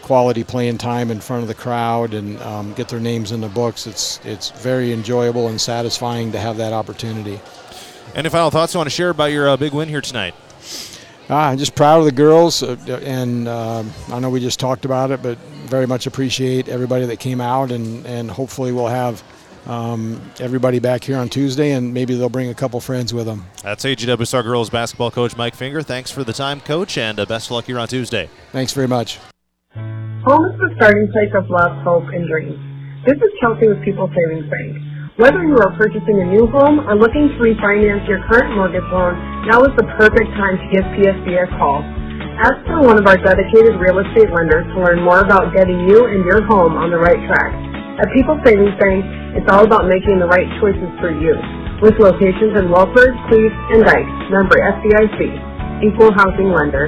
quality playing time in front of the crowd and um, get their names in the books, it's it's very enjoyable and satisfying to have that opportunity. Any final thoughts you want to share about your uh, big win here tonight? Ah, I'm just proud of the girls, uh, and uh, I know we just talked about it, but very much appreciate everybody that came out, and, and hopefully we'll have um, everybody back here on Tuesday, and maybe they'll bring a couple friends with them. That's A G W S R Girls Basketball Coach Mike Finger. Thanks for the time, Coach, and uh, best of luck here on Tuesday. Thanks very much. Home is the starting place of love, hope, and dreams. This is Chelsea with People Savings Bank. Whether you are purchasing a new home or looking to refinance your current mortgage loan, now is the perfect time to give P S B a call. Ask for one of our dedicated real estate lenders to learn more about getting you and your home on the right track. At People's Savings Bank, it's all about making the right choices for you. With locations in Welford, Cleve, and Dike, member F D I C, Equal Housing Lender.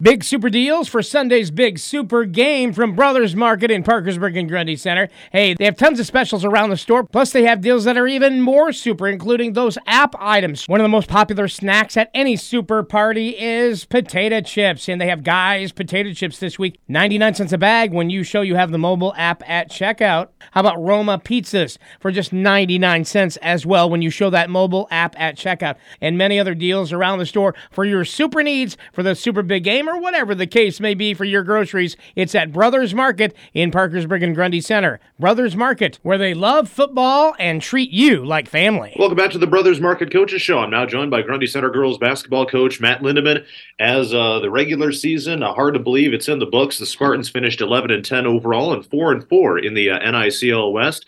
Big super deals for Sunday's big super game from Brothers Market in Parkersburg and Grundy Center. Hey, they have tons of specials around the store, plus they have deals that are even more super, including those app items. One of the most popular snacks at any super party is potato chips, and they have Guy's potato chips this week. ninety-nine cents a bag when you show you have the mobile app at checkout. How about Roma pizzas for just ninety-nine cents as well when you show that mobile app at checkout. And many other deals around the store for your super needs for the super big gamer. Or whatever the case may be for your groceries, it's at Brothers Market in Parkersburg and Grundy Center. Brothers Market, where they love football and treat you like family. Welcome back to the Brothers Market Coaches Show. I'm now joined by Grundy Center girls basketball coach Matt Lindeman. As uh, the regular season, uh, hard to believe it's in the books. The Spartans finished eleven and ten overall and four and four in the uh, N I C L West.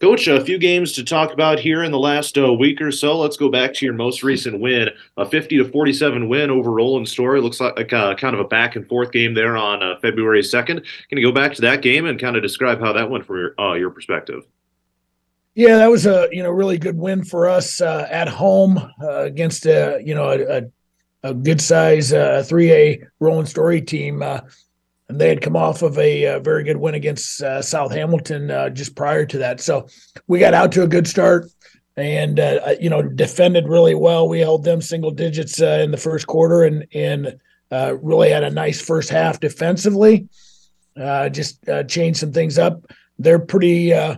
Coach, a few games to talk about here in the last uh, week or so. Let's go back to your most recent win, a fifty to forty-seven win over Roland Story. Looks like uh, kind of a back-and-forth game there on uh, February second. Can you go back to that game and kind of describe how that went from your, uh, your perspective? Yeah, that was a you know really good win for us uh, at home uh, against a you know a, a, a good size uh, three A Roland Story team. Uh, And they had come off of a, a very good win against uh, South Hamilton uh, just prior to that. So we got out to a good start and, uh, you know, defended really well. We held them single digits uh, in the first quarter and and uh, really had a nice first half defensively. Uh, just uh, changed some things up. They're pretty, uh,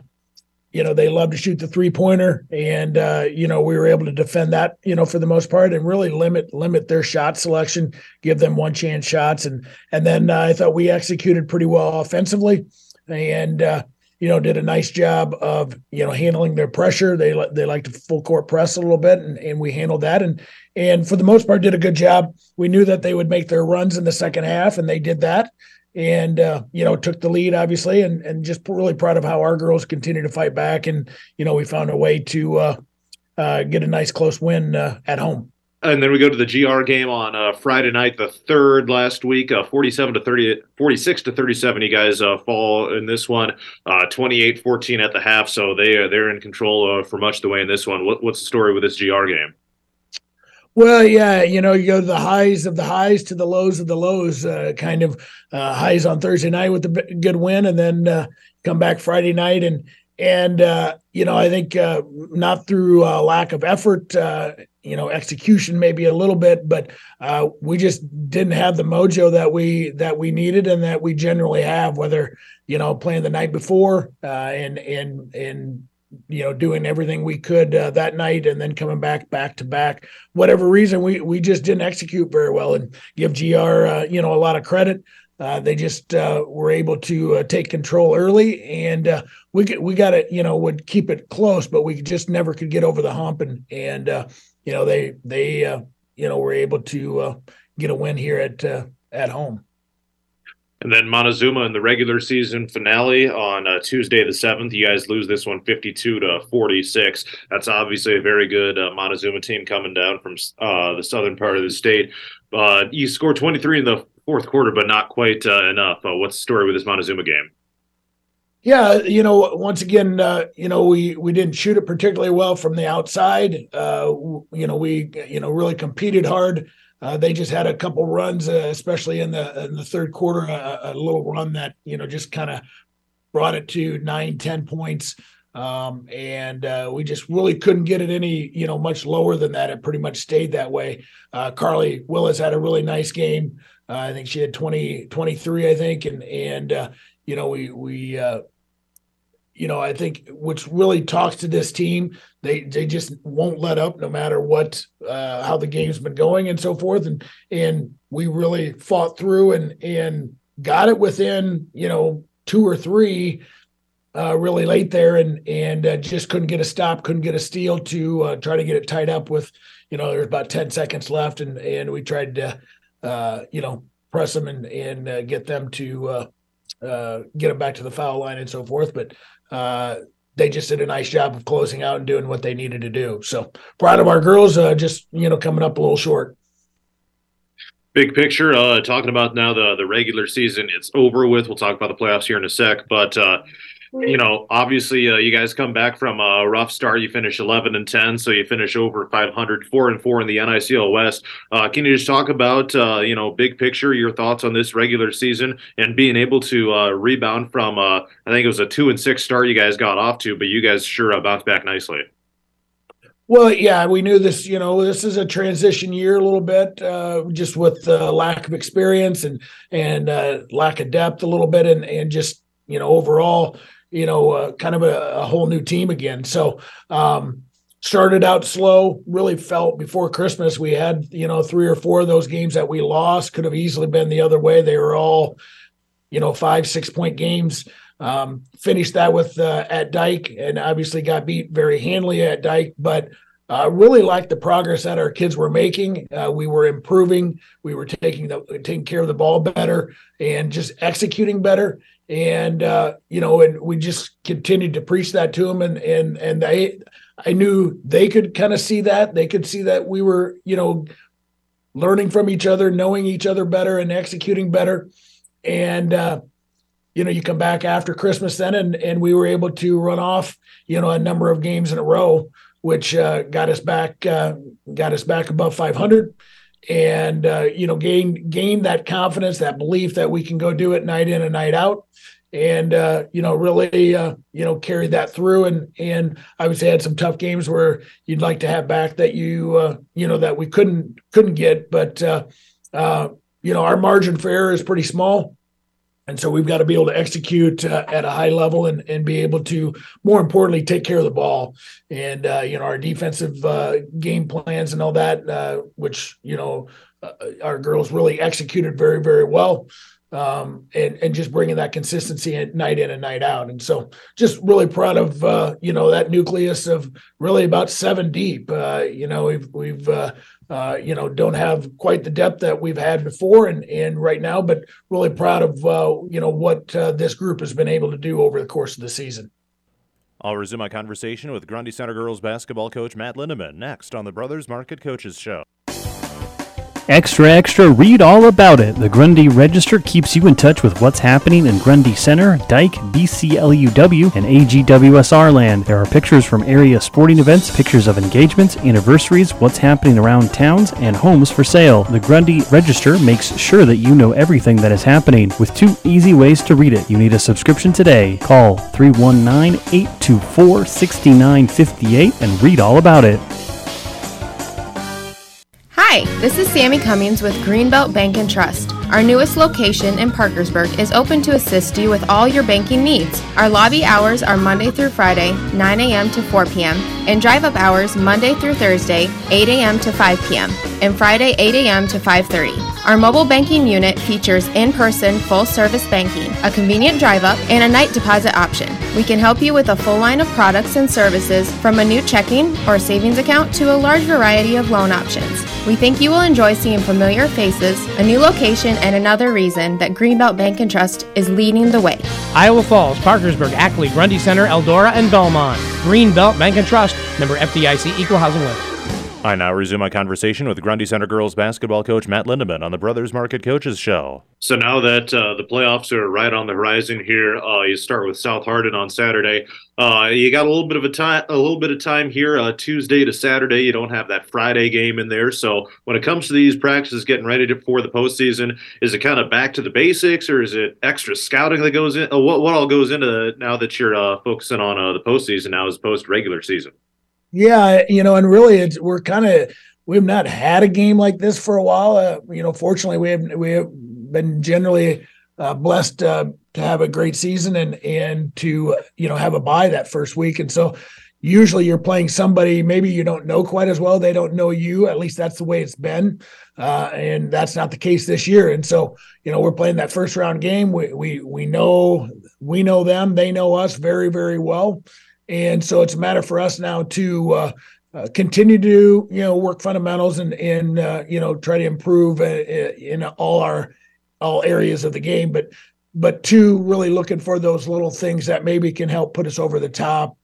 you know, they love to shoot the three-pointer. And, uh, you know, we were able to defend that, you know, for the most part and really limit limit their shot selection, give them one-chance shots. And and then uh, I thought we executed pretty well offensively. and, uh, you know, did a nice job of, you know, handling their pressure. They they like to full court press a little bit, and, and we handled that. And and for the most part, did a good job. We knew that they would make their runs in the second half, and they did that. And, uh, you know, took the lead, obviously, and, and just really proud of how our girls continue to fight back. And, you know, we found a way to uh, uh, get a nice close win uh, at home. And then we go to the G R game on uh, Friday night, the third last week, uh, forty-seven to thirty, forty-six to thirty-seven. You guys uh, fall in this one, uh, twenty-eight fourteen at the half. So they are they're in control uh, for much of the way in this one. What, what's the story with this G R game? Well, yeah, you know, you go to the highs of the highs to the lows of the lows, uh, kind of uh, highs on Thursday night with a good win, and then uh, come back Friday night and and uh, you know, I think uh, not through uh, lack of effort. Uh, you know, execution maybe a little bit, but uh, we just didn't have the mojo that we that we needed and that we generally have, whether, you know, playing the night before uh, and, and, and, you know, doing everything we could uh, that night and then coming back, back to back, whatever reason, we, we just didn't execute very well and give G R, uh, you know, a lot of credit. Uh, they just uh, were able to uh, take control early, and uh, we could, we got it, you know, would keep it close, but we just never could get over the hump. And, and uh, you know, they, they uh, you know, were able to uh, get a win here at uh, at home. And then Montezuma in the regular season finale on uh, Tuesday the seventh. You guys lose this one fifty-two to forty-six. That's obviously a very good uh, Montezuma team coming down from uh, the southern part of the state. Uh, you scored twenty-three in the fourth quarter, but not quite uh, enough. Uh, what's the story with this Montezuma game? Yeah, you know, once again, uh, you know, we, we didn't shoot it particularly well from the outside. Uh, you know, we you know really competed hard. Uh, they just had a couple runs, uh, especially in the in the third quarter, a, a little run that you know just kind of brought it to nine, ten points, um, and uh, we just really couldn't get it any you know much lower than that. It pretty much stayed that way. Uh, Carly Willis had a really nice game. Uh, I think she had twenty, twenty-three, I think, and and uh, you know we we. Uh, You know, I think which really talks to this team. They they just won't let up no matter what, uh, how the game's been going and so forth. And and we really fought through and and got it within you know two or three, uh, really late there, and and uh, just couldn't get a stop, couldn't get a steal to uh, try to get it tied up with. You know, there's about ten seconds left, and and we tried to, uh, you know, press them and and uh, get them to uh, uh, get them back to the foul line and so forth, but. Uh, they just did a nice job of closing out and doing what they needed to do. So proud of our girls, uh, just, you know, coming up a little short. Big picture, uh, talking about now the, the regular season, it's over with. We'll talk about the playoffs here in a sec, but, uh, you know, obviously uh, you guys come back from a rough start. You finish eleven and ten, so you finish over five hundred, four and four in the N I C L West. Uh, can you just talk about, uh, you know, big picture, your thoughts on this regular season and being able to uh, rebound from, uh, I think it was a two and six start you guys got off to, but you guys sure uh, bounced back nicely. Well, yeah, we knew this, you know, this is a transition year a little bit, uh, just with uh, lack of experience and and uh, lack of depth a little bit and, and just, you know, overall – you know, uh, kind of a, a whole new team again. So um, started out slow, really felt before Christmas we had, you know, three or four of those games that we lost could have easily been the other way. They were all, you know, five, six point games. Um, finished that with uh, at Dike and obviously got beat very handily at Dike, but uh, really liked the progress that our kids were making. Uh, we were improving. We were taking the taking care of the ball better and just executing better. And, uh, you know, and we just continued to preach that to them. And, and, and I, I knew they could kind of see that. They could see that we were, you know, learning from each other, knowing each other better and executing better. And, uh, you know, you come back after Christmas then, and, and we were able to run off, you know, a number of games in a row, which, uh, got us back, uh, got us back above five hundred. And, uh, you know, gain, gain that confidence, that belief that we can go do it night in and night out. And, uh, you know, really, uh, you know, carried that through. And, and I would say had some tough games where you'd like to have back that you, uh, you know, that we couldn't, couldn't get, but, uh, uh, you know, our margin for error is pretty small. And so we've got to be able to execute uh, at a high level and, and be able to, more importantly, take care of the ball. And, uh, you know, our defensive uh, game plans and all that, uh, which, you know, uh, our girls really executed very, very well. um, and, and just bringing that consistency at night in and night out. And so just really proud of, uh, you know, that nucleus of really about seven deep. Uh, you know, we've, we've, uh, uh, you know, don't have quite the depth that we've had before and, and right now, but really proud of, uh, you know, what uh, this group has been able to do over the course of the season. I'll resume my conversation with Grundy Center girls basketball coach Matt Lindeman next on the Brothers Market Coaches Show. Extra, extra, read all about it. The Grundy Register keeps you in touch with what's happening in Grundy Center, Dike, B C L U W, and A G W S R land. There are pictures from area sporting events, pictures of engagements, anniversaries, what's happening around towns, and homes for sale. The Grundy Register makes sure that you know everything that is happening with two easy ways to read it. You need a subscription today. Call three one nine, eight two four, six nine five eight and read all about it. Hi, this is Sammy Cummings with Greenbelt Bank and Trust. Our newest location in Parkersburg is open to assist you with all your banking needs. Our lobby hours are Monday through Friday, nine a.m. to four p.m., and drive-up hours Monday through Thursday, eight a.m. to five p.m., and Friday, eight a.m. to five thirty. Our mobile banking unit features in-person full-service banking, a convenient drive-up, and a night deposit option. We can help you with a full line of products and services, from a new checking or savings account to a large variety of loan options. We think you will enjoy seeing familiar faces, a new location, and another reason that Greenbelt Bank and Trust is leading the way. Iowa Falls, Parkersburg, Ackley, Grundy Center, Eldora, and Belmont. Greenbelt Bank and Trust, member F D I C, equal housing lender. I now resume my conversation with Grundy Center girls basketball coach Matt Lindeman on the Brothers Market Coaches Show. So now that uh, the playoffs are right on the horizon here, uh, you start with South Hardin on Saturday. Uh, you got a little bit of a time, a little bit of time here, uh, Tuesday to Saturday. You don't have that Friday game in there. So when it comes to these practices, getting ready to, for the postseason, is it kind of back to the basics, or is it extra scouting that goes in? Uh, what what all goes into now that you're uh, focusing on uh, the postseason now as opposed to regular season? Yeah, you know, and really, it's, we're kind of we've not had a game like this for a while. Uh, you know, fortunately, we have we have been generally uh, blessed. Uh, to have a great season and, and to, you know, have a bye that first week. And so usually you're playing somebody, maybe you don't know quite as well. They don't know you. At least that's the way it's been. Uh, and that's not the case this year. And so, you know, we're playing that first round game. We, we, we know, we know them, they know us very, very well. And so it's a matter for us now to, uh, Uh, continue to, you know, work fundamentals and, and, uh, you know, try to improve uh, in all our, all areas of the game. But, But two, really looking for those little things that maybe can help put us over the top,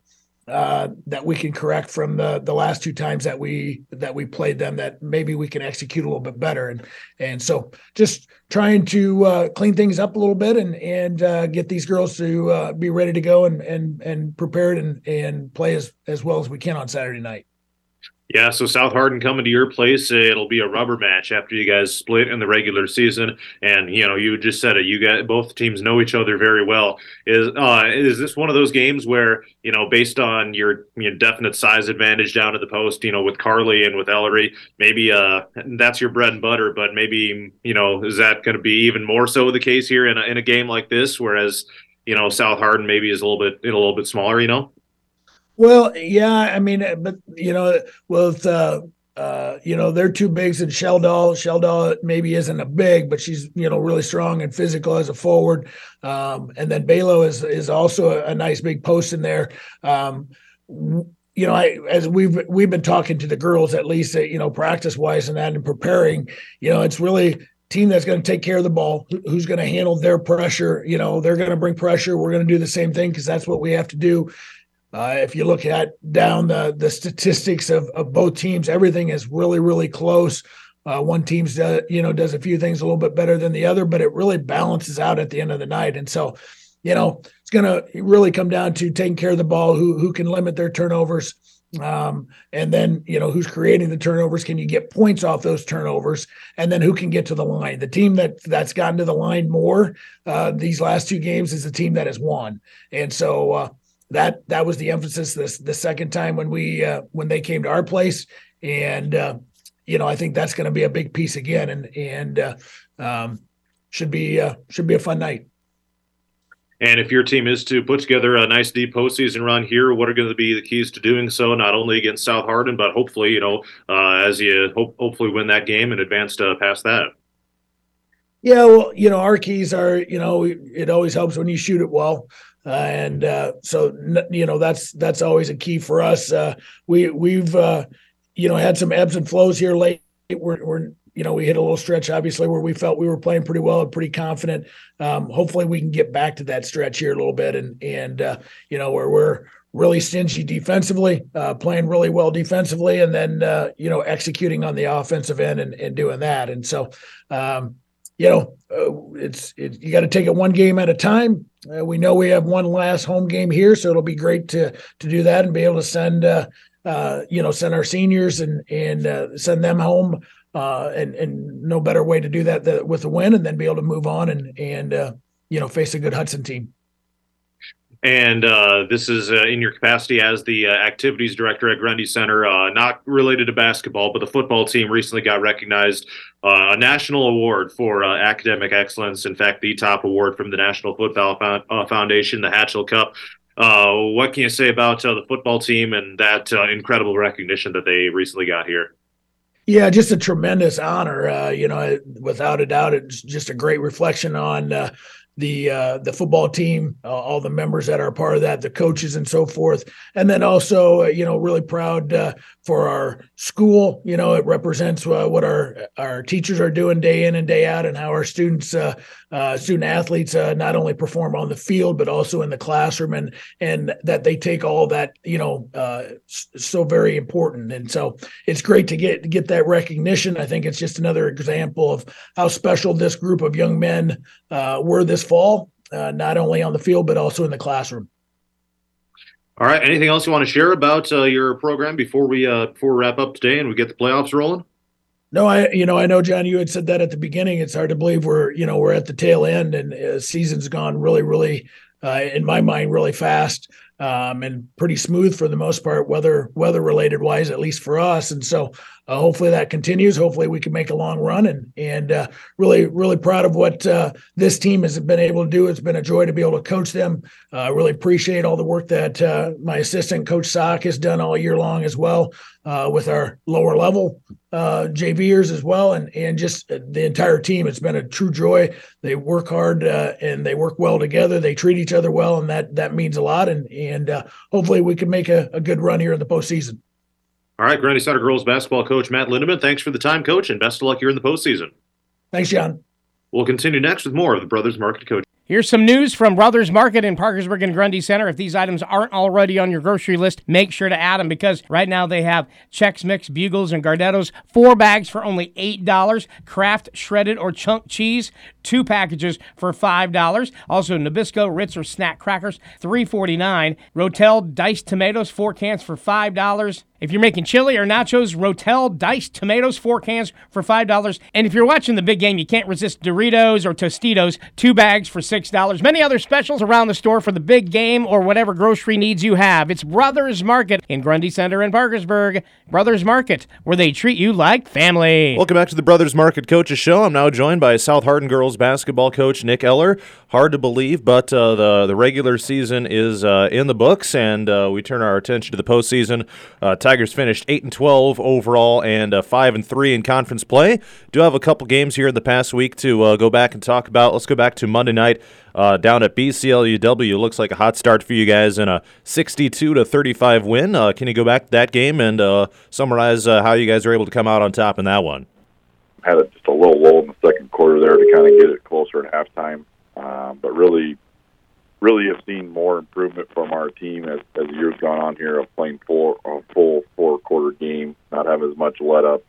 uh, that we can correct from the the last two times that we that we played them, that maybe we can execute a little bit better. And and so just trying to uh, clean things up a little bit and and uh, get these girls to uh, be ready to go and and and prepared and and play as, as well as we can on Saturday night. Yeah, so South Hardin coming to your place, it'll be a rubber match after you guys split in the regular season. And, you know, you just said it. You guys, both teams know each other very well. Is uh, is this one of those games where, you know, based on your, your definite size advantage down at the post, you know, with Carly and with Ellery, maybe uh, that's your bread and butter, but maybe, you know, is that going to be even more so the case here in a, in a game like this, whereas, you know, South Hardin maybe is a little bit, a little bit smaller, you know? Well, yeah, I mean, but, you know, with, uh, uh, you know, they're two bigs and Sheldall. Sheldall maybe isn't a big, but she's, you know, really strong and physical as a forward. Um, and then Balo is is also a nice big post in there. Um, you know, I, as we've we've been talking to the girls, at least, you know, practice-wise and that and preparing, you know, it's really – team that's going to take care of the ball, who's going to handle their pressure. You know, they're going to bring pressure. We're going to do the same thing because that's what we have to do. Uh, if you look at down the, the statistics of, of both teams, everything is really, really close. Uh, one team's, uh, you know, does a few things a little bit better than the other, but it really balances out at the end of the night. And so, you know, it's going to really come down to taking care of the ball, who who can limit their turnovers. Um, and then, you know, who's creating the turnovers? Can you get points off those turnovers? And then who can get to the line? The team that that's gotten to the line more uh, these last two games is the team that has won. And so, uh, That that was the emphasis this the second time when we uh, when they came to our place, and uh, you know, I think that's going to be a big piece again, and and uh, um, should be uh, should be a fun night. And if your team is to put together a nice deep postseason run here, what are going to be the keys to doing so? Not only against South Hardin, but hopefully, you know, uh, as you hope, hopefully win that game and advance to past that. Yeah, well, you know, our keys are, you know, it always helps when you shoot it well. Uh, and uh, so, you know, that's that's always a key for us. Uh, we, we've, uh, you know, had some ebbs and flows here late. We're, we're, you know, we hit a little stretch, obviously, where we felt we were playing pretty well and pretty confident. Um, hopefully we can get back to that stretch here a little bit. And, and uh, you know, where we're really stingy defensively, uh, playing really well defensively, and then, uh, you know, executing on the offensive end and, and doing that. And so, um, you know, uh, it's it, you got to take it one game at a time. Uh, we know we have one last home game here, so it'll be great to to do that and be able to send, uh, uh, you know, send our seniors and and uh, send them home. Uh, and and no better way to do that than with a win, and then be able to move on and and uh, you know, face a good Hudson team. And uh, this is uh, in your capacity as the uh, activities director at Grundy Center, uh, not related to basketball, but the football team recently got recognized uh, a national award for uh, academic excellence. In fact, the top award from the National Football Fo- uh, Foundation, the Hatchell Cup. Uh, what can you say about uh, the football team and that uh, incredible recognition that they recently got here? Yeah, just a tremendous honor. Uh, you know, without a doubt, it's just a great reflection on uh, the uh, the football team, uh, all the members that are part of that, the coaches and so forth. And then also, uh, you know, really proud uh, for our school. You know, it represents uh, what our our teachers are doing day in and day out, and how our students, uh, uh, student athletes, uh, not only perform on the field but also in the classroom, and and that they take all that, you know, uh, so very important. And so it's great to get get that recognition. I think it's just another example of how special this group of young men uh, were this fall, uh, not only on the field but also in the classroom. All right, anything else you want to share about uh, your program before we uh, before we wrap up today and we get the playoffs rolling? No, I you know I know, John, you had said that at the beginning. It's hard to believe we're you know we're at the tail end, and uh, season's gone really really uh, in my mind really fast. Um, and pretty smooth for the most part, weather weather related wise, at least for us. And so uh, hopefully that continues. Hopefully we can make a long run, and and uh, really really proud of what uh, this team has been able to do. It's been a joy to be able to coach them. I uh, really appreciate all the work that uh, my assistant Coach Sock has done all year long as well, uh, with our lower level uh, J V'ers as well, and and just the entire team. It's been a true joy. They work hard uh, and they work well together. They treat each other well, and that that means a lot. And, and And uh, hopefully we can make a, a good run here in the postseason. All right, Grundy Center girls basketball coach Matt Lindeman, thanks for the time, Coach, and best of luck here in the postseason. Thanks, John. We'll continue next with more of the Brothers Market Coach. Here's some news from Brothers Market in Parkersburg and Grundy Center. If these items aren't already on your grocery list, make sure to add them, because right now they have Chex Mix, Bugles, and Gardettos, four bags for only eight dollars. Kraft shredded or chunk cheese, two packages for five dollars. Also Nabisco, Ritz, or Snack Crackers, three forty-nine. Rotel diced tomatoes, four cans for five dollars. If you're making chili or nachos, Rotel diced tomatoes, four cans for five dollars. And if you're watching the big game, you can't resist Doritos or Tostitos, two bags for six dollars. Many other specials around the store for the big game or whatever grocery needs you have. It's Brothers Market in Grundy Center in Parkersburg. Brothers Market, where they treat you like family. Welcome back to the Brothers Market Coaches Show. I'm now joined by South Hardin girls basketball coach Nick Eller. Hard to believe, but uh, the, the regular season is uh, in the books, and uh, we turn our attention to the postseason. Uh, Tigers finished eight and twelve overall and uh, five and three in conference play. Do have a couple games here in the past week to uh, go back and talk about. Let's go back to Monday night uh, down at B C L U W. Looks like a hot start for you guys in a sixty-two to thirty-five win. Uh, can you go back to that game and uh, summarize uh, how you guys were able to come out on top in that one? Had it just a little lull in the second quarter there to kind of get it closer at halftime. Um, but really, really have seen more improvement from our team as, as the year's gone on here of playing four, a full four-quarter game, not having as much let-up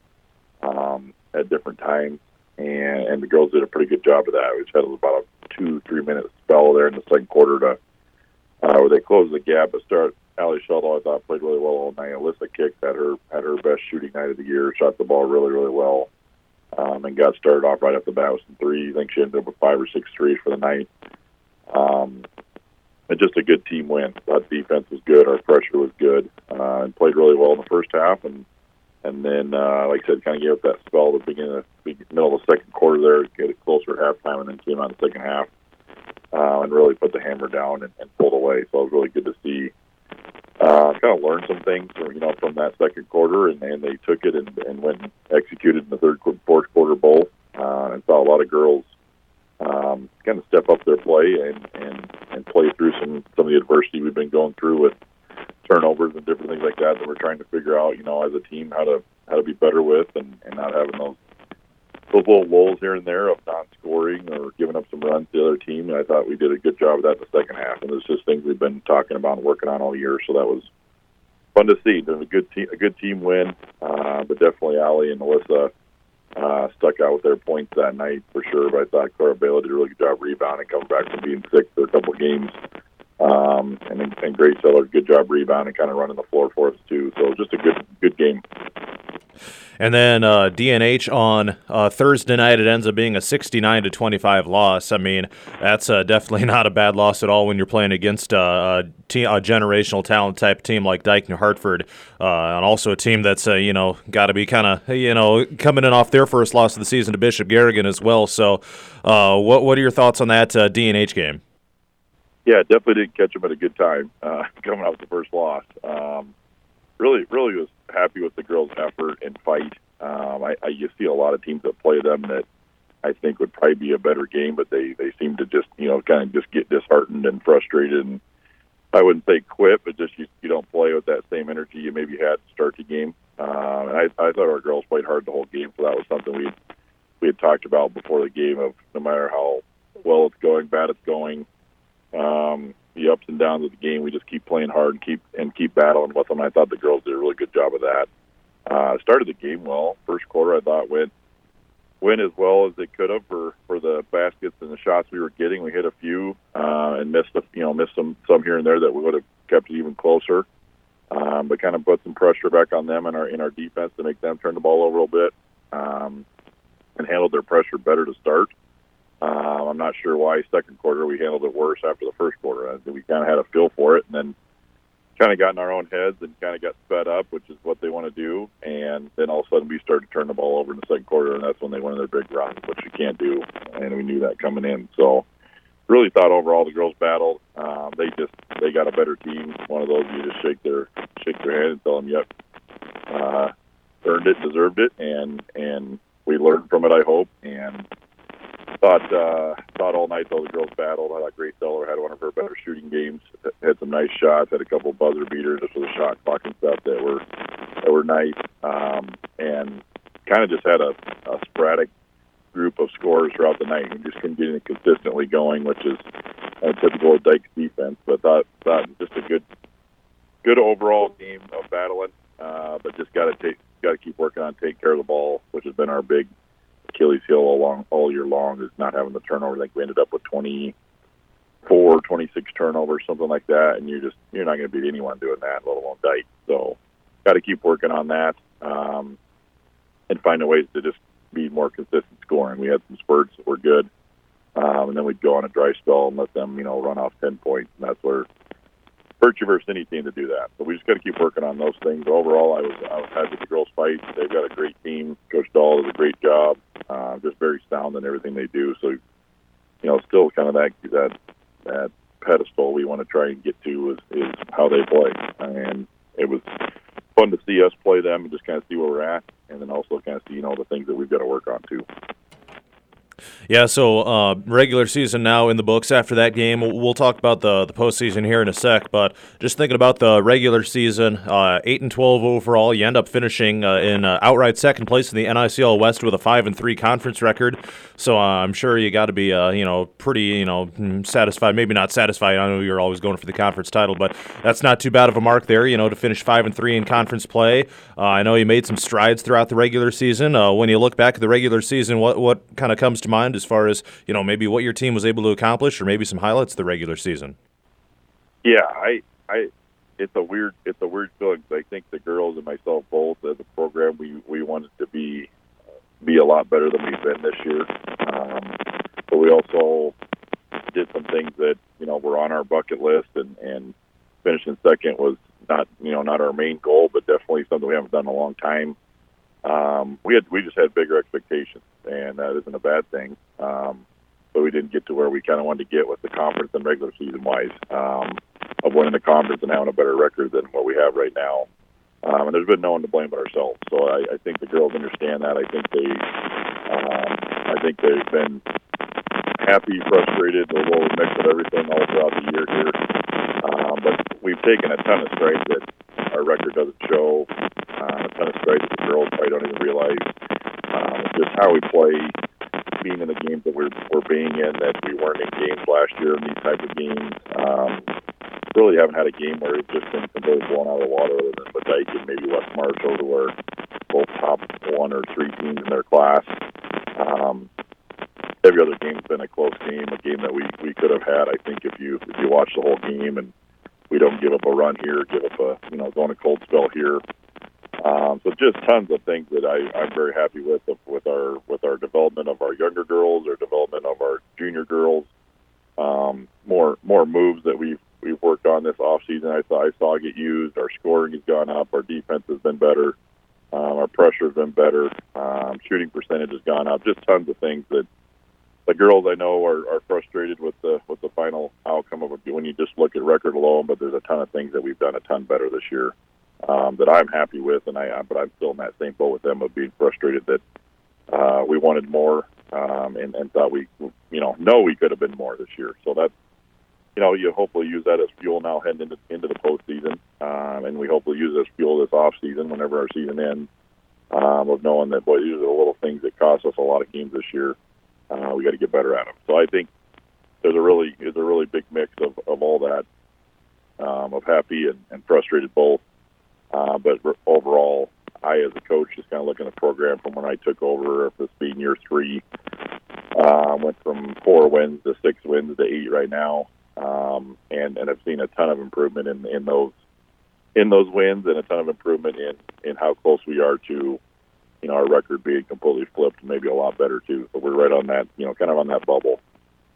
um, at different times. And, and the girls did a pretty good job of that. We just had about a two, three-minute spell there in the second quarter to uh, where they closed the gap. But start, Allie Sheldon, I thought, played really well all night. Alyssa kicked, had her, had her best shooting night of the year, shot the ball really, really well, um, and got started off right off the bat with some threes. I think she ended up with five or six threes for the night. Um, and just a good team win. Our defense was good. Our pressure was good, uh, and played really well in the first half. And and then, uh, like I said, kind of gave up that spell at the beginning of the middle of the second quarter there, get it closer at halftime, and then came out in the second half uh, and really put the hammer down and, and pulled away. So it was really good to see. Uh, kind of learned some things, from, you know, from that second quarter, and, and they took it and, and went and executed in the third, fourth quarter bowl, uh, and saw a lot of girls um, kind of step up their play and, and, and play through some, some of the adversity we've been going through with turnovers and different things like that that we're trying to figure out, you know, as a team how to how to be better with, and, and not having those those little lulls here and there of not scoring or giving up some runs to the other team. And I thought we did a good job of that in the second half, and it's just things we've been talking about and working on all year. So that was fun to see. It was a good team, a good team win, uh, but definitely Allie and Melissa uh, stuck out with their points that night for sure. But I thought Clara Baylor did a really good job rebounding, coming back from being sick for a couple of games. Um, and, and Grace Eller, good job rebounding, kind of running the floor for us too. So just a good good game. And then uh, D and H on uh, Thursday night, it ends up being a sixty-nine to twenty-five loss. I mean, that's uh, definitely not a bad loss at all when you're playing against uh, a, te- a generational talent type team like Dike New Hartford, uh, and also a team that's uh, you know got to be kind of you know coming in off their first loss of the season to Bishop Garrigan as well. So, uh, what what are your thoughts on that uh, D and H game? Yeah, definitely didn't catch them at a good time uh, coming off the first loss. Um, really, really was happy with the girls' effort and fight. Um, I, I you see a lot of teams that play them that I think would probably be a better game, but they, they seem to just you know kind of just get disheartened and frustrated. And I wouldn't say quit, but just you, you don't play with that same energy you maybe had to start the game. Um, and I, I thought our girls played hard the whole game, so that was something we we had talked about before the game of no matter how well it's going, bad it's going. Um, the ups and downs of the game, we just keep playing hard and keep and keep battling with them. I thought the girls did a really good job of that. Uh, started the game well. First quarter, I thought went went as well as they could have for, for the baskets and the shots we were getting. We hit a few uh, and missed a, you know missed some some here and there that we would have kept it even closer. Um, but kind of put some pressure back on them in our in our defense to make them turn the ball over a little bit, um, and handled their pressure better to start. Uh, I'm not sure why second quarter we handled it worse after the first quarter. We kind of had a feel for it and then kind of got in our own heads and kind of got sped up, which is what they want to do. And then all of a sudden we started to turn the ball over in the second quarter, and that's when they went on their big run, which you can't do. And we knew that coming in. So really thought overall the girls battled. Um, they just they got a better team. One of those you just shake their shake their hand and tell them, yep, uh, earned it, deserved it, and, and we learned from it, I hope. And Thought uh, thought all night, though, the girls battled. I thought Grace Eller had one of her better shooting games, had some nice shots, had a couple of buzzer beaters just with a shot clock and stuff that were that were nice, um, and kind of just had a, a sporadic group of scores throughout the night. We just couldn't get it consistently going, which is kind of typical of Dike's defense, but thought, thought just a good good overall game of battling, uh, but just got to take got to keep working on taking care of the ball, which has been our big Achilles heel all, long, all year long is not having the turnover. I think we ended up with twenty-four, twenty-six turnovers, something like that, and you're just you're not going to beat anyone doing that, let alone Dike. So got to keep working on that um, and finding ways to just be more consistent scoring. We had some spurts that were good, um, and then we'd go on a dry spell and let them you know run off ten points, and that's where virtue versus any team to do that. So we just got to keep working on those things. Overall, I was I was happy with the girls' fight. They've got a great team. Coach Dahl does a great job. Uh, just very sound in everything they do. So, you know, still kind of that that, that pedestal we want to try and get to is, is how they play. And it was fun to see us play them and just kind of see where we're at, and then also kind of see, you know, the things that we've got to work on too. Yeah, so uh, regular season now in the books after that game. We'll talk about the, the postseason here in a sec, but just thinking about the regular season, uh, eight and twelve overall. You end up finishing uh, in uh, outright second place in the N I C L West with a five and three conference record. So uh, I'm sure you got to be uh, you know, pretty you know, satisfied, maybe not satisfied. I know you're always going for the conference title, but that's not too bad of a mark there, you know, to finish five and three in conference play. Uh, I know you made some strides throughout the regular season. Uh, when you look back at the regular season, what, what kind of comes to mind as far as, you know, maybe what your team was able to accomplish or maybe some highlights of the regular season? Yeah, I, I, it's a weird, it's a weird feeling. I think the girls and myself both as a program, we, we wanted to be, be a lot better than we've been this year. Um, but we also did some things that, you know, were on our bucket list, and, and finishing second was not, you know, not our main goal, but definitely something we haven't done in a long time. Um, we had we just had bigger expectations, and that isn't a bad thing. Um, but we didn't get to where we kind of wanted to get with the conference and regular season-wise um, of winning the conference and having a better record than what we have right now. Um, and there's been no one to blame but ourselves. So I, I think the girls understand that. I think they, um, I think they've been happy, frustrated, a little mix of everything all throughout the year here. Um, but we've taken a ton of strides that our record doesn't show, uh, a ton of strides that the girls probably don't even realize. Um, it's just how we play, being in the games that we're, we're being in, that we weren't in games last year in these types of games. Um, really haven't had a game where it's just been completely blown out of the water other than with Dike and maybe West Marshall, to where both top one or three teams in their class. Um, every other game's been a close game, a game that we, we could have had. I think if you if you watch the whole game and we don't give up a run here, give up a you know go on a cold spell here. Um, so just tons of things that I, I'm very happy with with our with our development of our younger girls, our development of our junior girls. Um, more more moves that we've we've worked on this offseason. I saw I saw get used. Our scoring has gone up. Our defense has been better. Um, our pressure has been better. Um, shooting percentage has gone up. Just tons of things that the girls I know are, are frustrated with the with the final outcome of it when you just look at record alone. But there's a ton of things that we've done a ton better this year um, that I'm happy with, and I but I'm still in that same boat with them of being frustrated that uh, we wanted more um, and, and thought we you know know we could have been more this year. So that's you know, you hopefully use that as fuel now heading into, into the postseason, um, and we hopefully use this fuel this off season whenever our season ends, um, of knowing that, boy, these are the little things that cost us a lot of games this year. Uh, we got to get better at them. So I think there's a really there's a really big mix of, of all that, um, of happy and, and frustrated both. Uh, but overall, I as a coach just kind of looking at the program from when I took over, if this being year three, uh, went from four wins to six wins to eight right now. Um, and, and I've seen a ton of improvement in, in those in those wins, and a ton of improvement in, in how close we are to, you know, our record being completely flipped, and maybe a lot better too. So we're right on that, you know, kind of on that bubble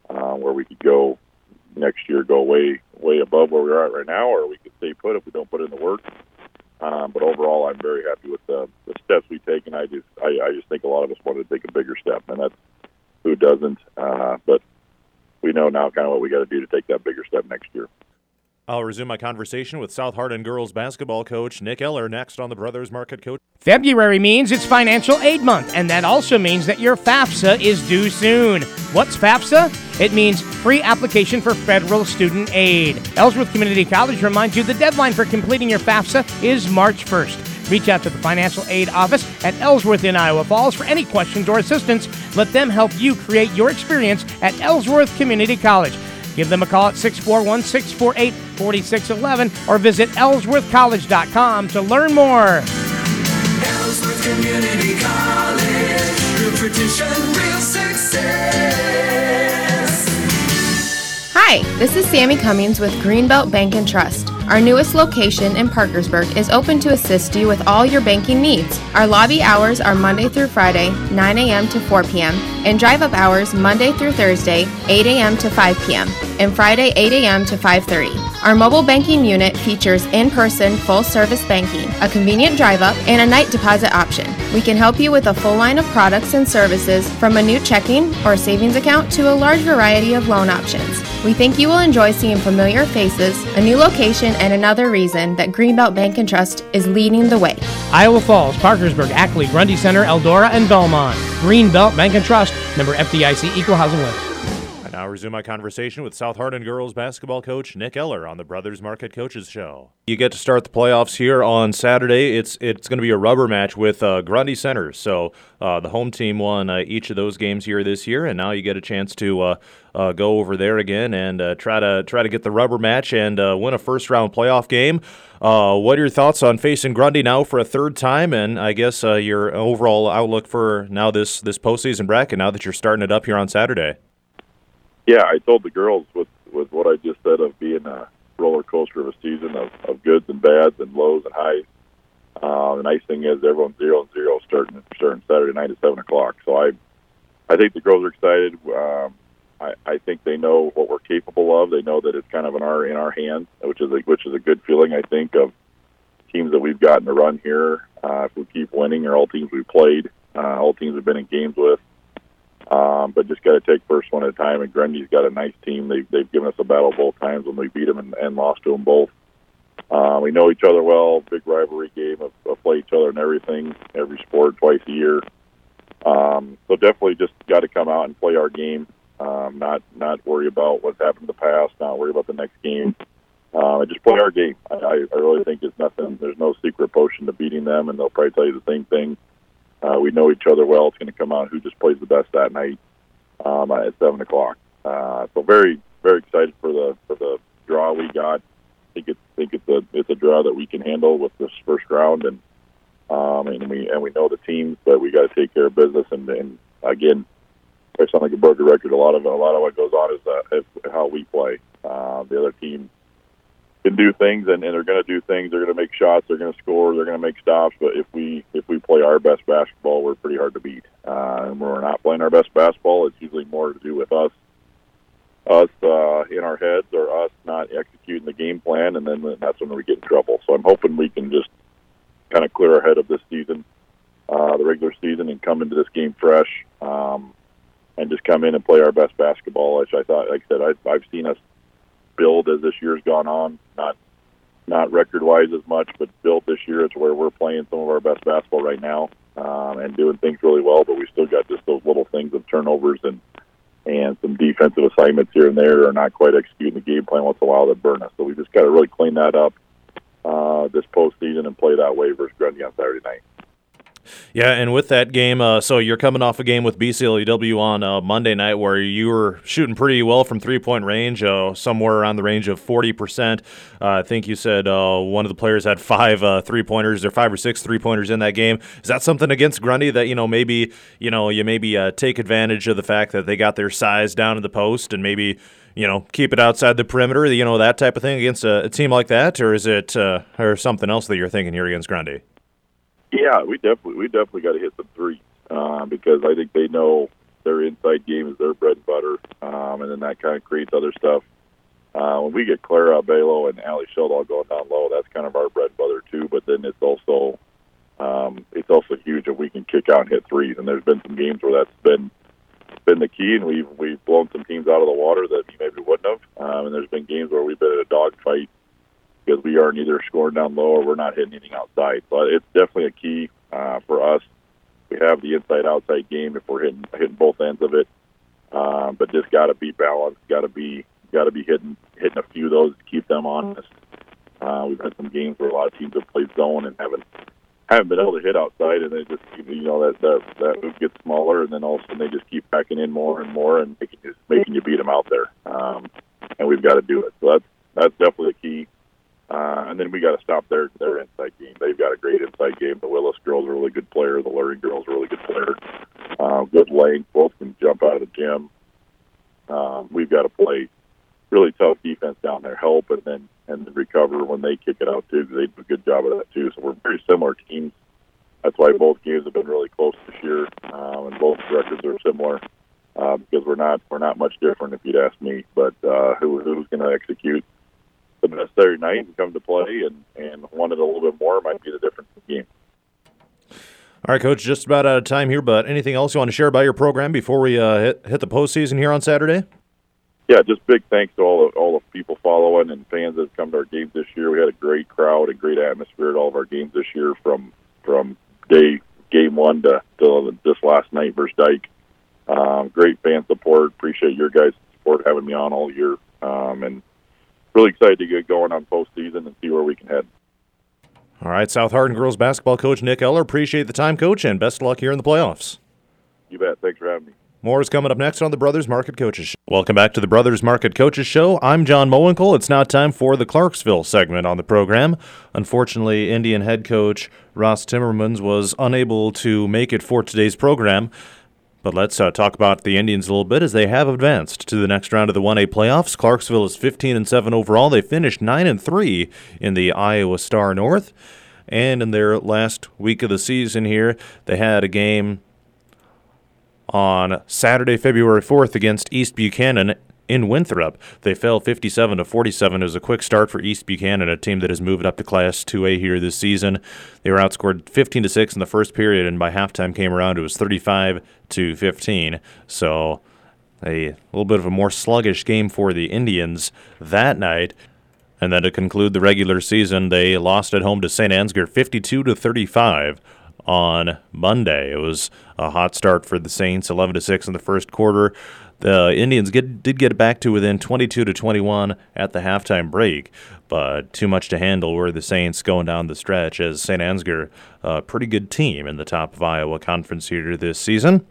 uh, where we could go next year, go way way above where we're at right now, or we could stay put if we don't put in the work. Um, but overall, I'm very happy with the, the steps we take, and I just I, I just think a lot of us wanted to take a bigger step, and that's who doesn't. Uh, but we know now kind of what we got to do to take that bigger step next year. I'll resume my conversation with South Hardin girls basketball coach Nick Eller next on the Brothers Market Coach. February means it's financial aid month, and that also means that your FAFSA is due soon. What's FAFSA? It means free application for federal student aid. Ellsworth Community College reminds you the deadline for completing your FAFSA is March first. Reach out to the Financial Aid Office at Ellsworth in Iowa Falls for any questions or assistance. Let them help you create your experience at Ellsworth Community College. Give them a call at six four one, six four eight, four six one one or visit ellsworth college dot com to learn more. Ellsworth Community College, real tradition, real success. Hi, this is Sammy Cummings with Greenbelt Bank and Trust. Our newest location in Parkersburg is open to assist you with all your banking needs. Our lobby hours are Monday through Friday, nine a.m. to four p.m., and drive-up hours Monday through Thursday, eight a.m. to five p.m., and Friday, eight a.m. to five thirty. Our mobile banking unit features in-person full-service banking, a convenient drive-up, and a night deposit option. We can help you with a full line of products and services, from a new checking or savings account to a large variety of loan options. We think you will enjoy seeing familiar faces, a new location, and another reason that Greenbelt Bank and Trust is leading the way. Iowa Falls, Parkersburg, Ackley, Grundy Center, Eldora, and Belmont. Greenbelt Bank and Trust, member F D I C, equal housing lender. I now resume my conversation with South Hardin girls basketball coach Nick Eller on the Brothers Market Coaches Show. You get to start the playoffs here on Saturday. It's it's going to be a rubber match with uh, Grundy Center. So uh, the home team won uh, each of those games here this year, and now you get a chance to uh, uh, go over there again and uh, try to try to get the rubber match and uh, win a first-round playoff game. Uh, what are your thoughts on facing Grundy now for a third time, and I guess uh, your overall outlook for now this, this postseason bracket, now that you're starting it up here on Saturday? Yeah, I told the girls with, with what I just said of being a uh, roller coaster of a season of, of goods and bads and lows and highs. Uh, the nice thing is everyone's zero and zero starting starting Saturday night at seven o'clock. So I, I think the girls are excited. Um, I, I think they know what we're capable of. They know that it's kind of in our in our hands, which is a, which is a good feeling. I think of teams that we've gotten to run here. Uh, if we keep winning, or all teams we've played, uh, all teams we've been in games with. Um, but just got to take first one at a time, and Grundy's got a nice team. They've, they've given us a battle both times when we beat them and, and lost to them both. Uh, we know each other well, big rivalry game, of, of play each other in everything, every sport, twice a year. Um, so definitely just got to come out and play our game. Um, not not worry about what's happened in the past. Not worry about the next game. Uh, just play our game. I, I really think it's nothing. There's no secret potion to beating them, and they'll probably tell you the same thing. Uh, we know each other well. It's going to come out who just plays the best that night um, at seven o'clock. Uh, so very very excited for the for the draw we got. I think it's think it's a it's a draw that we can handle with this first round, and um, and we and we know the teams, but we got to take care of business. And, and again, I sound like a broken record. A lot of a lot of what goes on is, uh, is how we play. Uh, the other team can do things, and, and they're going to do things. They're going to make shots. They're going to score. They're going to make stops. But if we if we play our best basketball, we're pretty hard to beat. Uh, and when we're not playing our best basketball, it's usually more to do with us, us uh, in our heads, or us not executing the game plan, and then that's when we get in trouble. So I'm hoping we can just kind of clear our head of this season, uh, the regular season, and come into this game fresh. Um, And just come in and play our best basketball, which I thought, like I said, I, I've seen us build as this year's gone on. Not not record-wise as much, but built this year. It's where we're playing some of our best basketball right now, um, and doing things really well. But we still got just those little things of turnovers and and some defensive assignments here and there, or not quite executing the game plan once in a while that burn us. So we just got to really clean that up uh, this postseason and play that way versus Grundy on Saturday night. Yeah, and with that game, uh, so you're coming off a game with B C L U W on uh, Monday night where you were shooting pretty well from three-point range, uh, somewhere around the range of forty percent. Uh, I think you said uh, one of the players had five uh, three-pointers or five or six three-pointers in that game. Is that something against Grundy that, you know, maybe, you know, you maybe uh, take advantage of the fact that they got their size down in the post and maybe, you know, keep it outside the perimeter, you know, that type of thing against a, a team like that? Or is it uh, or something else that you're thinking here against Grundy? Yeah, we definitely we definitely got to hit some threes uh, because I think they know their inside game is their bread and butter, um, and then that kind of creates other stuff. Uh, when we get Clara Balo and Allie Sheldall going down low, that's kind of our bread and butter too. But then it's also um, it's also huge that we can kick out and hit threes. And there's been some games where that's been been the key, and we've we've blown some teams out of the water that we maybe wouldn't have. Um, and there's been games where we've been in a dogfight, because we aren't either scoring down low or we're not hitting anything outside. So it's definitely a key uh, for us. We have the inside-outside game if we're hitting hitting both ends of it, um, but just got to be balanced. Got to be got to be hitting hitting a few of those to keep them honest. Uh, we've had some games where a lot of teams have played zone and haven't haven't been able to hit outside, and they just, you know, that that that move gets smaller, and then all of a sudden they just keep backing in more and more and making you, making you beat them out there. Um, and we've got to do it. So that's that's definitely a key. Uh, and then we got to stop their their inside game. They've got a great inside game. The Willis girl's a really good player. The Lurie girl's a really good player. Uh, good length. Both can jump out of the gym. Um, we've got to play really tough defense down there, help, and then and then recover when they kick it out too. They do a good job of that too. So we're very similar teams. That's why both games have been really close this year, um, and both records are similar uh, because we're not we're not much different if you'd ask me. But uh, who who's going to execute the best Saturday night and come to play and, and wanted a little bit more might be the difference in the game. All right, Coach, just about out of time here, but anything else you want to share about your program before we uh, hit, hit the postseason here on Saturday? Yeah, just big thanks to all the, all the people following and fans that have come to our games this year. We had a great crowd, a great atmosphere at all of our games this year from from day game one to, to this last night versus Dike. Um, great fan support. Appreciate your guys' support having me on all year. Um, and really excited to get going on postseason and see where we can head. All right, South Hardin girls basketball coach Nick Eller, appreciate the time, Coach, and best of luck here in the playoffs. You bet. Thanks for having me. More is coming up next on the Brothers Market Coaches Show. Welcome back to the Brothers Market Coaches Show. I'm John Mowinkle. It's now time for the Clarksville segment on the program. Unfortunately, Indian head coach Ross Timmermans was unable to make it for today's program. But let's uh, talk about the Indians a little bit as they have advanced to the next round of the one A playoffs. Clarksville is fifteen and seven overall. They finished nine and three in the Iowa Star North. And in their last week of the season here, they had a game on Saturday, February fourth against East Buchanan in Winthrop. They fell fifty-seven to forty-seven. It was a quick start for East Buchanan, a team that has moved up to Class two A here this season. They were outscored fifteen to six in the first period, and by halftime came around, it was thirty-five to fifteen. So a little bit of a more sluggish game for the Indians that night. And then to conclude the regular season, they lost at home to Saint Ansgar fifty-two to thirty-five. On Monday. It was a hot start for the Saints, eleven to six in the first quarter. The Indians get, did get back to within twenty-two to twenty-one at the halftime break, but too much to handle were the Saints going down the stretch, as Saint Ansgar, a pretty good team in the top of Iowa Conference here this season,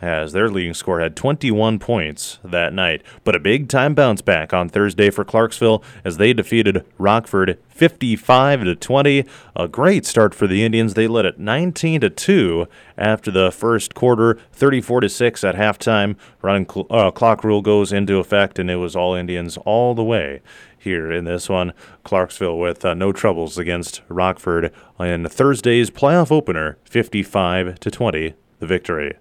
as their leading scorer had twenty-one points that night. But a big-time bounce back on Thursday for Clarksville as they defeated Rockford fifty-five to twenty. A great start for the Indians. They led it nineteen to two after the first quarter, thirty-four to six at halftime. Running cl- uh, clock rule goes into effect, and it was all Indians all the way here in this one. Clarksville with uh, no troubles against Rockford in Thursday's playoff opener, fifty-five to twenty, the victory.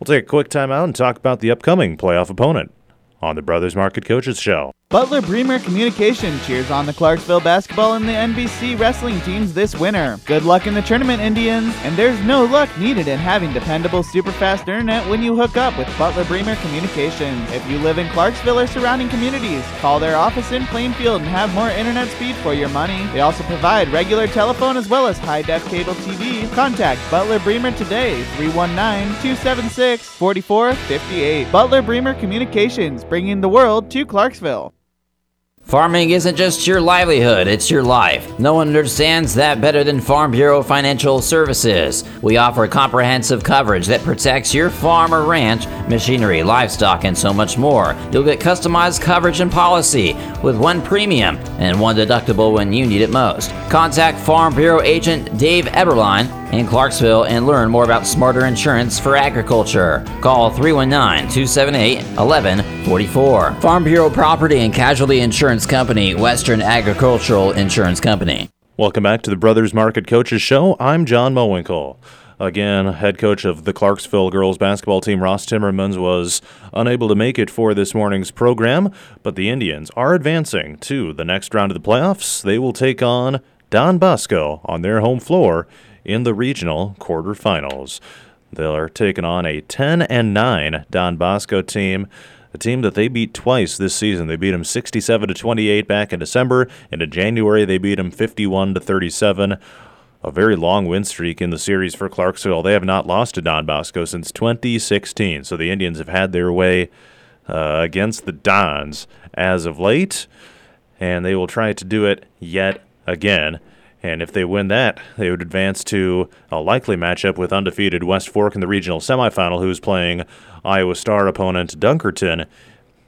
We'll take a quick time out and talk about the upcoming playoff opponent on the Brothers Market Coaches Show. Butler Bremer Communication cheers on the Clarksville basketball and the N B C wrestling teams this winter. Good luck in the tournament, Indians, and there's no luck needed in having dependable, super-fast internet when you hook up with Butler Bremer Communications. If you live in Clarksville or surrounding communities, call their office in Plainfield and have more internet speed for your money. They also provide regular telephone as well as high-def cable T V. Contact Butler Bremer today, three one nine, two seven six, four four five eight. Butler Bremer Communications, bringing the world to Clarksville. Farming isn't just your livelihood, it's your life. No one understands that better than Farm Bureau Financial Services. We offer comprehensive coverage that protects your farm or ranch, machinery, livestock, and so much more. You'll get customized coverage and policy with one premium and one deductible when you need it most. Contact Farm Bureau agent Dave Eberlein in Clarksville and learn more about smarter insurance for agriculture. Call three one nine, two seven eight, one one four four. Farm Bureau Property and Casualty Insurance Company, Western Agricultural Insurance Company. Welcome back to the Brothers Market Coaches Show. I'm John Mowinkle. Again, head coach of the Clarksville girls basketball team, Ross Timmermans, was unable to make it for this morning's program, but the Indians are advancing to the next round of the playoffs. They will take on Don Bosco on their home floor in the regional quarterfinals. They're taking on a ten and nine Don Bosco team, a team that they beat twice this season. They beat them sixty-seven to twenty-eight back in December, and in January they beat them fifty-one to thirty-seven. A very long win streak in the series for Clarksville. They have not lost to Don Bosco since twenty sixteen, so the Indians have had their way uh, against the Dons as of late, and they will try to do it yet again. And if they win that, they would advance to a likely matchup with undefeated West Fork in the regional semifinal, who's playing Iowa Star opponent Dunkerton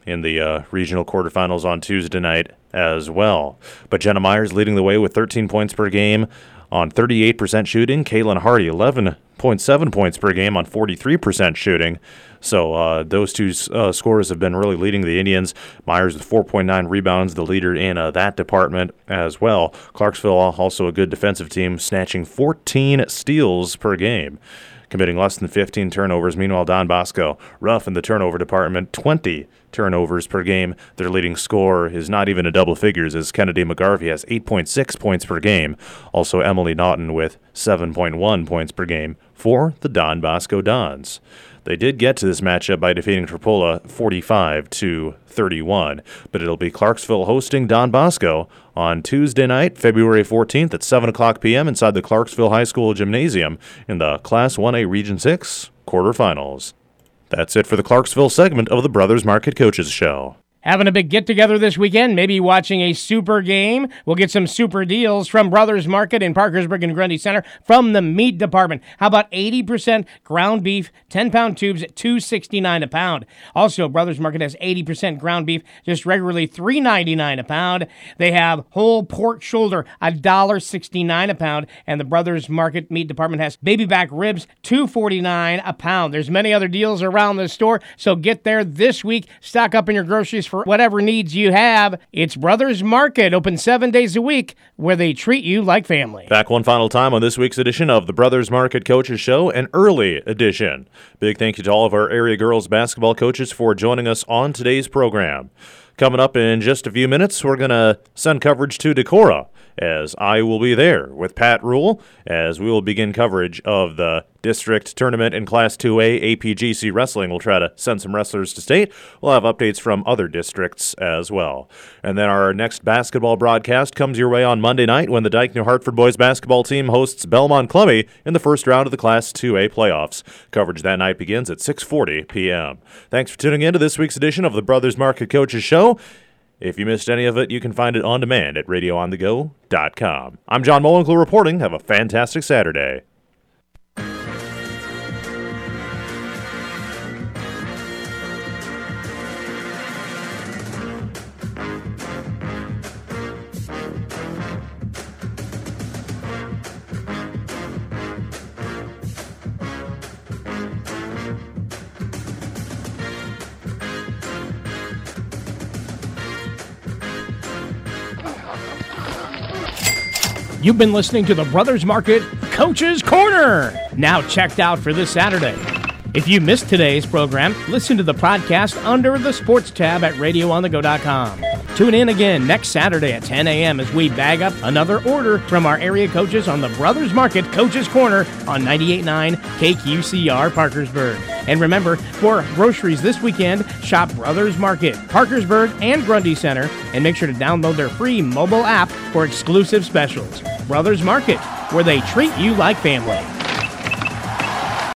in the uh, regional quarterfinals on Tuesday night as well. But Jenna Myers leading the way with thirteen points per game on thirty-eight percent shooting. Kaylin Hardy, eleven point seven points per game on forty-three percent shooting. So uh, those two uh, scorers have been really leading the Indians. Myers with four point nine rebounds, the leader in uh, that department as well. Clarksville also a good defensive team, snatching fourteen steals per game, committing less than fifteen turnovers. Meanwhile, Don Bosco, rough in the turnover department, twenty turnovers per game. Their leading scorer is not even in double figures, as Kennedy McGarvey has eight point six points per game. Also, Emily Naughton with seven point one points per game for the Don Bosco Dons. They did get to this matchup by defeating Tripola forty-five to thirty-one, but it'll be Clarksville hosting Don Bosco on Tuesday night, February fourteenth at seven o'clock p.m. inside the Clarksville High School Gymnasium in the Class one A Region six quarterfinals. That's it for the Clarksville segment of the Brothers Market Coaches Show. Having a big get-together this weekend, maybe watching a super game. We'll get some super deals from Brothers Market in Parkersburg and Grundy Center from the meat department. How about eighty percent ground beef, ten-pound tubes at two sixty-nine a pound. Also, Brothers Market has eighty percent ground beef, just regularly three ninety-nine a pound. They have whole pork shoulder, one sixty-nine a pound. And the Brothers Market meat department has baby back ribs, two forty-nine a pound. There's many other deals around the store, so get there this week. Stock up on your groceries for whatever needs you have. It's Brothers Market, open seven days a week, where they treat you like family. Back one final time on this week's edition of the Brothers Market Coaches Show, an early edition. Big thank you to all of our area girls basketball coaches for joining us on today's program. Coming up in just a few minutes, we're going to send coverage to Decorah, as I will be there with Pat Rule, as we will begin coverage of the district tournament in Class two A A P G C Wrestling. We'll try to send some wrestlers to state. We'll have updates from other districts as well. And then our next basketball broadcast comes your way on Monday night when the Dike New Hartford boys basketball team hosts Belmont Clemmy in the first round of the Class two A playoffs. Coverage that night begins at six forty p.m. Thanks for tuning in to this week's edition of the Brothers Market Coaches Show. If you missed any of it, you can find it on demand at radio on the go dot com. I'm John Mullenkle reporting. Have a fantastic Saturday. You've been listening to the Brothers Market Coach's Corner, now checked out for this Saturday. If you missed today's program, listen to the podcast under the sports tab at radio on the go dot com. Tune in again next Saturday at ten a.m. as we bag up another order from our area coaches on the Brothers Market Coach's Corner on ninety-eight point nine K Q C R Parkersburg. And remember, for groceries this weekend, shop Brothers Market, Parkersburg, and Grundy Center, and make sure to download their free mobile app for exclusive specials. Brothers Market, where they treat you like family.